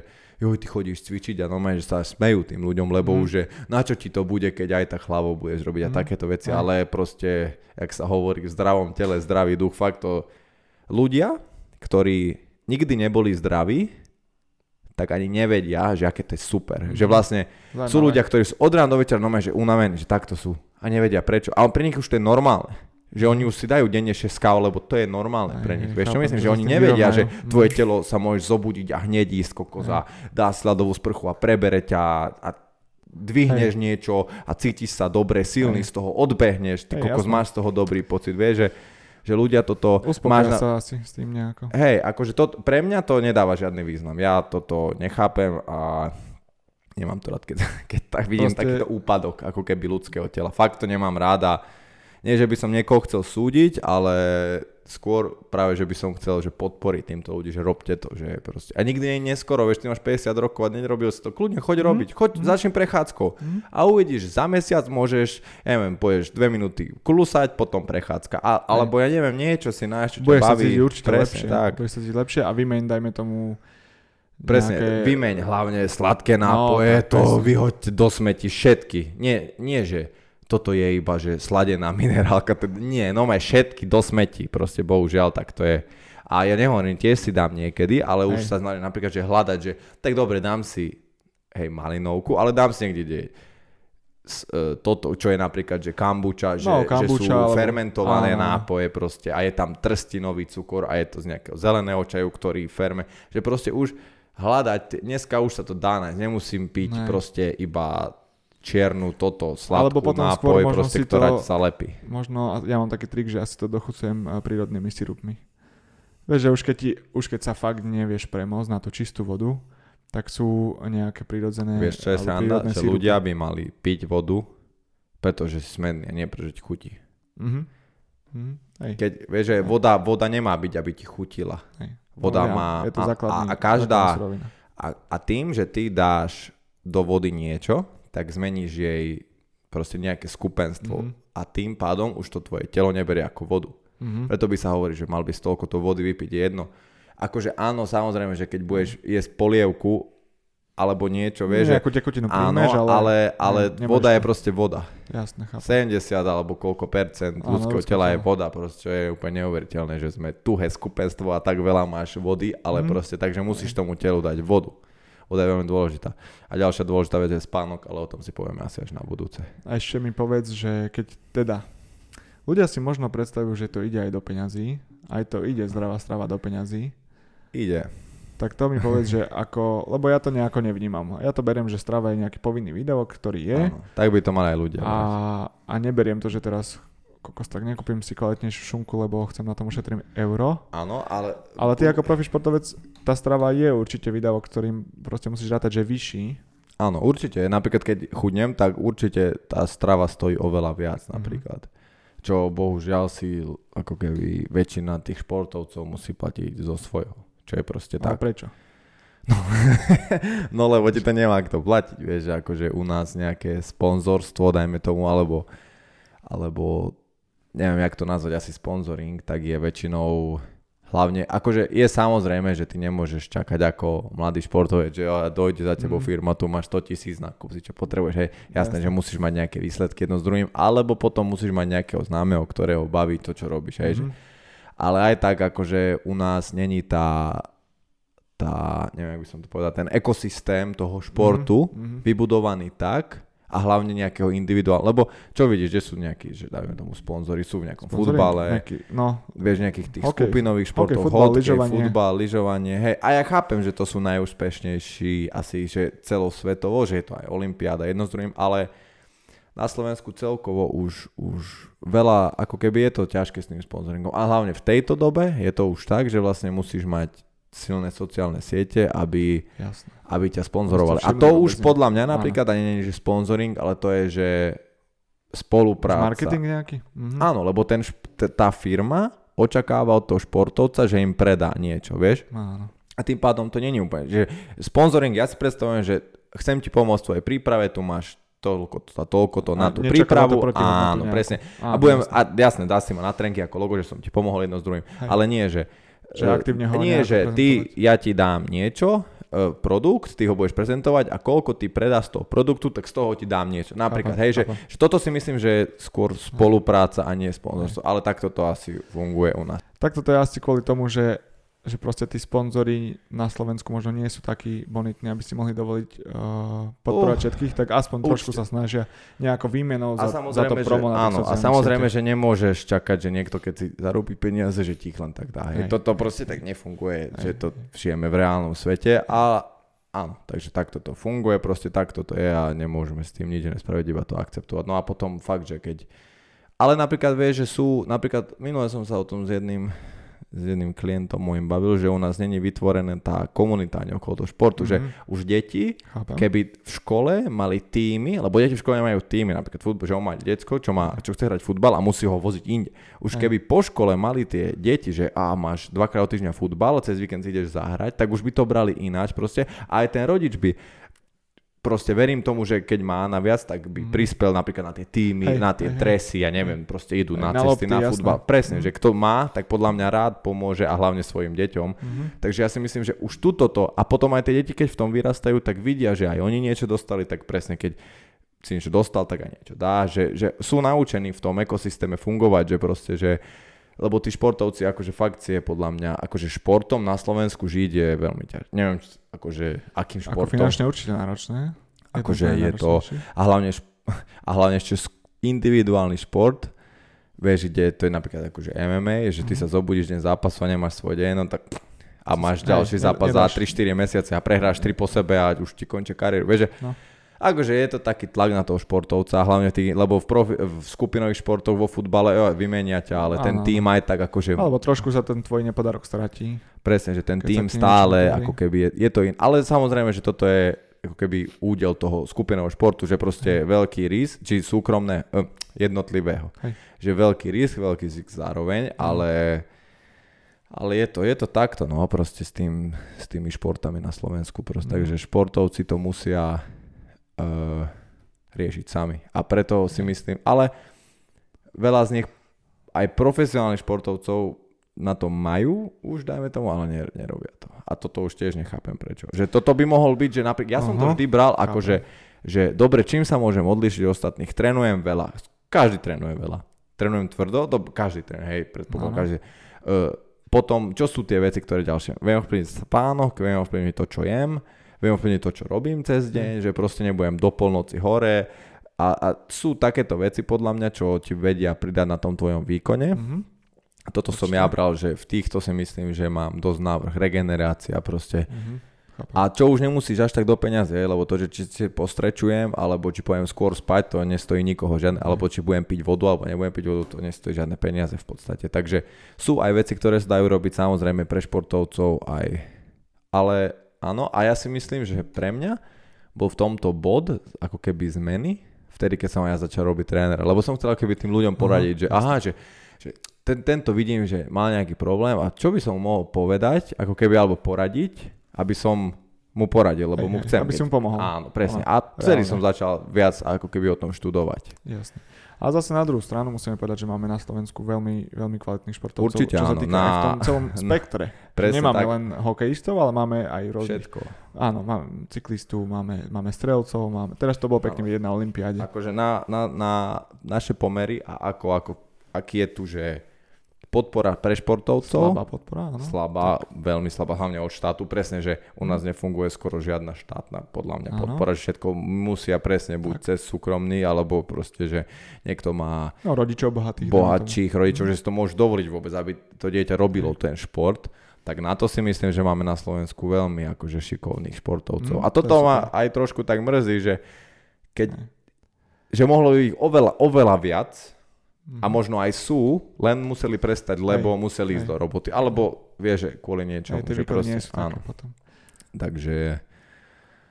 joj, ty chodíš cvičiť a normálne, že sa smejú tým ľuďom, lebo už, že na čo ti to bude, keď aj tak hlavou budeš robiť a takéto veci, ale proste, jak sa hovorí, v zdravom tele, zdravý duch, fakt to ľudia, ktorí nikdy neboli zdraví, tak ani nevedia, že aké to je super. Že vlastne sú ľudia, ktorí sú od rána do večera normálne, že unavení, že takto sú a nevedia prečo. A pre nich už to je normálne. Že oni už si dajú denne 6 káv, lebo to je normálne pre nich. Vieš, čo myslím, že oni nevedia, že tvoje telo sa môžeš zobudiť a hneď ísť kokos a dá sladovú sprchu a prebere ťa a dvihneš niečo a cítiš sa dobre, silný z toho, odbehneš, ty kokos máš z toho dobrý pocit, vieš, že ľudia toto... Uspokoja sa asi s tým nejako. Hej, akože to, pre mňa to nedáva žiadny význam. Ja toto nechápem a nemám to rád, keď tak vidím takýto úpadok, ako keby ľudského tela. Fakt to nemám ráda. Nie, že by som niekoho chcel súdiť, ale skôr práve, že by som chcel, že podporiť týmto ľudí, že robte to, že proste. A nikdy nie je neskoro, vieš, ty máš 50 rokov a nerobil si to, kľudne choď robiť, choď, začni prechádzkou a uvidíš, za mesiac môžeš, neviem, pôjdeš 2 minúty klusať, potom prechádzka, a, alebo ja neviem, niečo si náš, čo ťa baví, presne tak. Budeš sa cítiť lepšie a vymeň, dajme tomu, presne, nejaké... vymeň hlavne sladké nápoje, no, to presne. Vyhoďte do smeti všetky, nie že... toto je iba, že sladená minerálka, teda nie, no aj všetky do smetí, proste bohužiaľ, tak to je. A ja nehovorím, tiež si dám niekedy, ale už sa znamená napríklad, že hľadať, že tak dobre, dám si, hej, malinovku, ale dám si niekde, kde toto, čo je napríklad, že kambuča, že sú ale... fermentované nápoje proste a je tam trstinový cukor a je to z nejakého zeleného čaju, ktorý ferme, že proste už hľadať, dneska už sa to dá nájsť, nemusím piť proste iba... čiernu toto, sladkú nápoj, proste, ktorá sa lepí. Možno, ja mám taký trik, že asi to dochucujem prírodnými sirupmi. Vieš, že už keď sa fakt nevieš premôcť na tú čistú vodu, tak sú nejaké prírodzené sirupy. Vieš, čo je sranda? Že ľudia by mali piť vodu, pretože si smerný a nie pretože ti chutí. Keď, vieš, že voda nemá byť, aby ti chutila. Voda má... je to základný, a každá... A tým, že ty dáš do vody niečo, tak zmeníš jej proste nejaké skupenstvo. A tým pádom už to tvoje telo neberie ako vodu. Preto by sa hovorí, že mal by toľko to vody vypiť, je jedno. Akože áno, samozrejme, že keď budeš jesť polievku alebo niečo, vieš, že... nejakú tekutinu príjmeš, ale voda je proste voda. Jasne, chápem. 70 alebo koľko percent ľudského tela je voda, proste je úplne neuveriteľné, že sme tuhé skupenstvo a tak veľa máš vody, ale proste, takže musíš tomu telu dať vodu. Voda je veľmi dôležitá. A ďalšia dôležitá vec je spánok, ale o tom si povieme asi až na budúce. A ešte mi povedz, že keď teda... ľudia si možno predstavujú, že to ide aj do peňazí. Aj to ide zdravá strava do peňazí. Ide. Tak to mi povedz, že ako... lebo ja to nejako nevnímam. Ja to beriem, že strava je nejaký povinný výdavok, ktorý je. Áno, tak by to mali aj ľudia. A neberiem to, že teraz... kokos, tak nekúpim si kvalitnejšiu šunku, lebo chcem na tom ušetrím euro. Áno, ale... ale ty ako profi športovec, tá strava je určite výdavok, ktorým proste musíš rátať, že vyšší. Áno, určite. Napríklad, keď chudnem, tak určite tá strava stojí oveľa viac napríklad. Čo bohužiaľ si ako keby väčšina tých športovcov musí platiť zo svojho. Čo je proste tak. Ale prečo? No lebo ti to nemá kto platiť. Vieš, akože u nás nejaké sponzorstvo, dajme tomu, alebo neviem, jak to nazvať, asi sponsoring, tak je väčšinou hlavne, akože je samozrejme, že ty nemôžeš čakať ako mladý športovec, že dojde za tebou firma, tu máš 100 000 na kúp, si čo potrebuješ, hej, jasné, že musíš mať nejaké výsledky jedno s druhým, alebo potom musíš mať nejakého známeho, ktorého baví to, čo robíš, hej, že. Ale aj tak, akože u nás není tá, neviem, jak by som to povedal, ten ekosystém toho športu vybudovaný tak, a hlavne nejakého individuálu, lebo čo vidíš, že sú nejakí, že dajme tomu sponzori, sú v nejakom futbale, vieš, nejakých tých skupinových športov, futbal, lyžovanie, hej, a ja chápem, že to sú najúspešnejší asi, že celosvetovo, že je to aj olympiáda, jedno s druhým, ale na Slovensku celkovo už veľa, ako keby je to ťažké s tým sponzoringom, a hlavne v tejto dobe je to už tak, že vlastne musíš mať silné sociálne siete, aby ťa sponzorovali. A to už podľa mňa napríklad ani nie je, že sponzoring, ale to je, že spolupráca. Marketing nejaký? Áno, lebo tá firma očakáva od toho športovca, že im predá niečo, vieš? Áno. A tým pádom to nie je úplne. Že sponzoring, ja si predstavujem, že chcem ti pomôcť v tvojej príprave, tu máš toľko to na tú prípravu. Áno, presne. Jasné, dá si ma na trenky ako logo, že som ti pomohol jedno s druhým. Hej. Ale nie, že nie, že ja ti dám niečo, produkt, ty ho budeš prezentovať a koľko ty predáš toho produktu, tak z toho ti dám niečo. Napríklad, že toto si myslím, že je skôr spolupráca a nie sponzorstvo, ale takto to asi funguje u nás. Takto to je asi kvôli tomu, že proste tí sponzori na Slovensku možno nie sú takí bonitní, aby si mohli dovoliť podporovať všetkých, tak aspoň trošku sa snažia nejako výmenou za to promo. Áno, a samozrejme, že nemôžeš čakať, že niekto, keď si zarúbi peniaze, že ti ich len tak dá. Toto proste tak nefunguje, že to žijeme v reálnom svete a áno, takže takto to funguje, proste takto to je a nemôžeme s tým nič nespraviť, iba to akceptovať. No a potom fakt, že keď... ale napríklad vieš, že sú... napríklad minule som sa o tom s jedným s jedným klientom môjim bavil, že u nás není vytvorená tá komunita okolo toho športu, že už deti, keby v škole mali týmy, lebo deti v škole nemajú týmy, napríklad futbal, že on má decko, čo chce hrať futbal a musí ho voziť inde. Už keby po škole mali tie deti, že máš dvakrát do týždňa futbal, cez víkend ideš zahrať, tak už by to brali ináč proste. A aj ten rodič by proste verím tomu, že keď má na viac, tak by prispel napríklad na tie týmy, na tie tresy, ja neviem, proste idú na cesty, na futbal. Presne, že kto má, tak podľa mňa rád pomôže a hlavne svojim deťom. Takže ja si myslím, že už tuto a potom aj tie deti, keď v tom vyrastajú, tak vidia, že aj oni niečo dostali, tak presne keď si niečo dostal, tak aj niečo dá, že sú naučení v tom ekosystéme fungovať, že proste, že lebo tí športovci akože fakt je podľa mňa akože športom na Slovensku žiť je veľmi ťažké. Neviem, akože akým športom. Ako finančne určite náročné. Akože je to a hlavne ešte individuálny šport. Vieš, kde to je napríklad akože MMA, že ty sa zobudíš deň zápasu a nemáš svoj deň, no tak a máš ďalší zápas za 3-4 mesiace a prehráš 3 po sebe a už ti končí kariéru. Vieš, že akože je to taký tlak na toho športovca, hlavne tých, lebo v skupinových športoch vo futbale vymenia ťa, ale ten tým aj tak akože... Alebo trošku sa ten tvoj nepodarok stratí. Presne, že ten tým stále ako keby je to iné. Ale samozrejme, že toto je ako keby údel toho skupinového športu, že proste je veľký risk, či súkromné jednotlivého. Že veľký risk zároveň, ale je to takto, no proste s tými športami na Slovensku proste. Takže športovci to musia... riešiť sami. A preto si myslím, ale veľa z nich aj profesionálnych športovcov na to majú, už dajme tomu, ale nerobia to. A toto už tiež nechápem prečo. Že toto by mohol byť, že napríklad, ja som to vždy bral ako, že dobre, čím sa môžem odlišiť od ostatných? Trénujem veľa. Každý trénuje veľa. Trénujem tvrdo? Každý trénuje, hej, predpokladám každý. Potom, čo sú tie veci, ktoré ďalšie? Viem ovplyvniť spánok, viem ovplyvniť to, čo jem, viem úplne to, čo robím cez deň, že proste nebudem do polnoci hore a sú takéto veci podľa mňa, čo ti vedia pridať na tom tvojom výkone. Toto určite som ja bral, že v týchto si myslím, že mám dosť návrh, regenerácia proste. A čo už nemusíš až tak do peňazí, lebo to, že či si postrečujem, alebo či poviem skôr spať, to nestojí nikoho žiadne, alebo či budem piť vodu, alebo nebudem piť vodu, to nestojí žiadne peniaze v podstate. Takže sú aj veci, ktoré sa dajú robiť samozrejme pre športovcov aj, ale áno, a ja si myslím, že pre mňa bol v tomto bod ako keby zmeny, vtedy keď som ja začal robiť trénera, lebo som chcel keby tým ľuďom poradiť, že aha, že tento vidím, že má nejaký problém a čo by som mohol povedať, ako keby alebo poradiť, aby som mu poradil, lebo mu chcem. Aby som pomohol. Áno, presne. A vtedy som začal viac ako keby o tom študovať. Jasne. A zase na druhú stranu musíme povedať, že máme na Slovensku veľmi, veľmi kvalitných športovcov. Určite áno. Čo sa týka aj v tom celom spektre. Nemáme tak len hokejistov, ale máme aj rôznych. Všetko. Áno, máme cyklistov, máme strelcov, Teraz to bolo pekne vidieť na olympiáde. Akože na naše pomery a aký je tu, že podpora pre športovcov. Slabá podpora, áno. Slabá, veľmi slabá, hlavne od štátu. Presne, že u nás nefunguje skoro žiadna štátna, podľa mňa, podpora. Že všetko musia presne buď cez súkromný, alebo proste, že niekto má rodičov bohatších rodičov, že si to môžu dovoliť vôbec, aby to dieťa robilo ten šport. Tak na to si myslím, že máme na Slovensku veľmi akože šikovných športovcov. A toto ma aj trošku tak mrzí, že že mohlo ich oveľa viac. A možno aj sú, len museli prestať, lebo museli ísť do roboty. Alebo vieš, že kvôli niečomu. Aj tie výkony nie sú také potom. Takže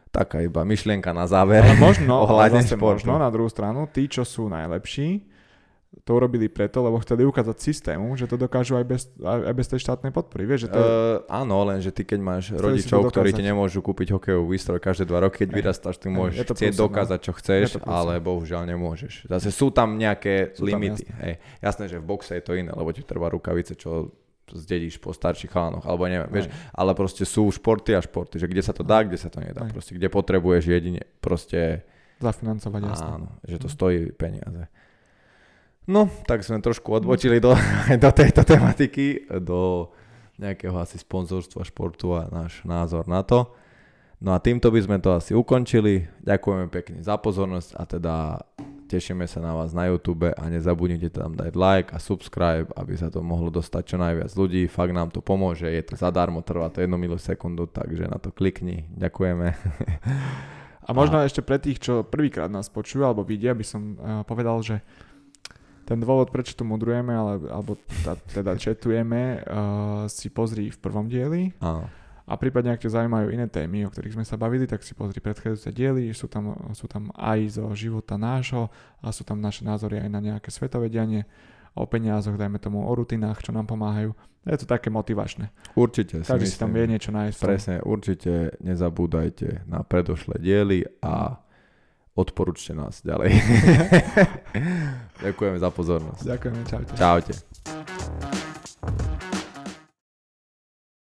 taká iba myšlienka na záver. Ale možno, na druhú stranu, tí, čo sú najlepší, to urobili preto, lebo chceli ukázať systému, že to dokážu aj bez tej štátnej podpory. Vieš, že to je... áno, lenže ty keď máš rodičov, ktorí ti nemôžu kúpiť hokejovú výstroj každé 2 roky, keď vyrastáš, ty môžeš chcieť dokázať, čo chceš, ale bohužiaľ nemôžeš. Zase sú tam nejaké limity. Jasné, že v boxe je to iné, lebo ti trvá rukavice, čo zdedíš po starších chalánoch, alebo neviem, vieš, ale proste sú športy a športy, že kde sa to dá, kde sa to nedá, proste, kde potrebuješ jedine proste zafinancovať, jasné. Áno, že to stojí peniaze. No, tak sme trošku odbočili do tejto tematiky, do nejakého asi sponzorstva športu a náš názor na to. No a týmto by sme to asi ukončili. Ďakujeme pekne za pozornosť a teda tešíme sa na vás na YouTube a nezabudnite tam dať like a subscribe, aby sa to mohlo dostať čo najviac ľudí. Fakt nám to pomôže, je to zadarmo, trvá to 1 milisekundu, takže na to klikni. Ďakujeme. A možno ešte pre tých, čo prvýkrát nás počujú alebo vidia, by som povedal, že Ten dôvod, prečo tu mudrujeme, alebo teda četujeme, si pozri v prvom dieli. Áno. A prípadne, ak ťa zaujímajú iné témy, o ktorých sme sa bavili, tak si pozri predchádzajúce diely, sú tam aj zo života nášho a sú tam naše názory aj na nejaké svetové dianie, o peniazoch, dajme tomu, o rutinách, čo nám pomáhajú. Je to také motivačné. Určite. Takže si tam vie niečo nájsť. Presne, určite nezabúdajte na predošlé diely a odporúčte nás ďalej. Ďakujeme za pozornosť. Ďakujeme, čaute. Čaute.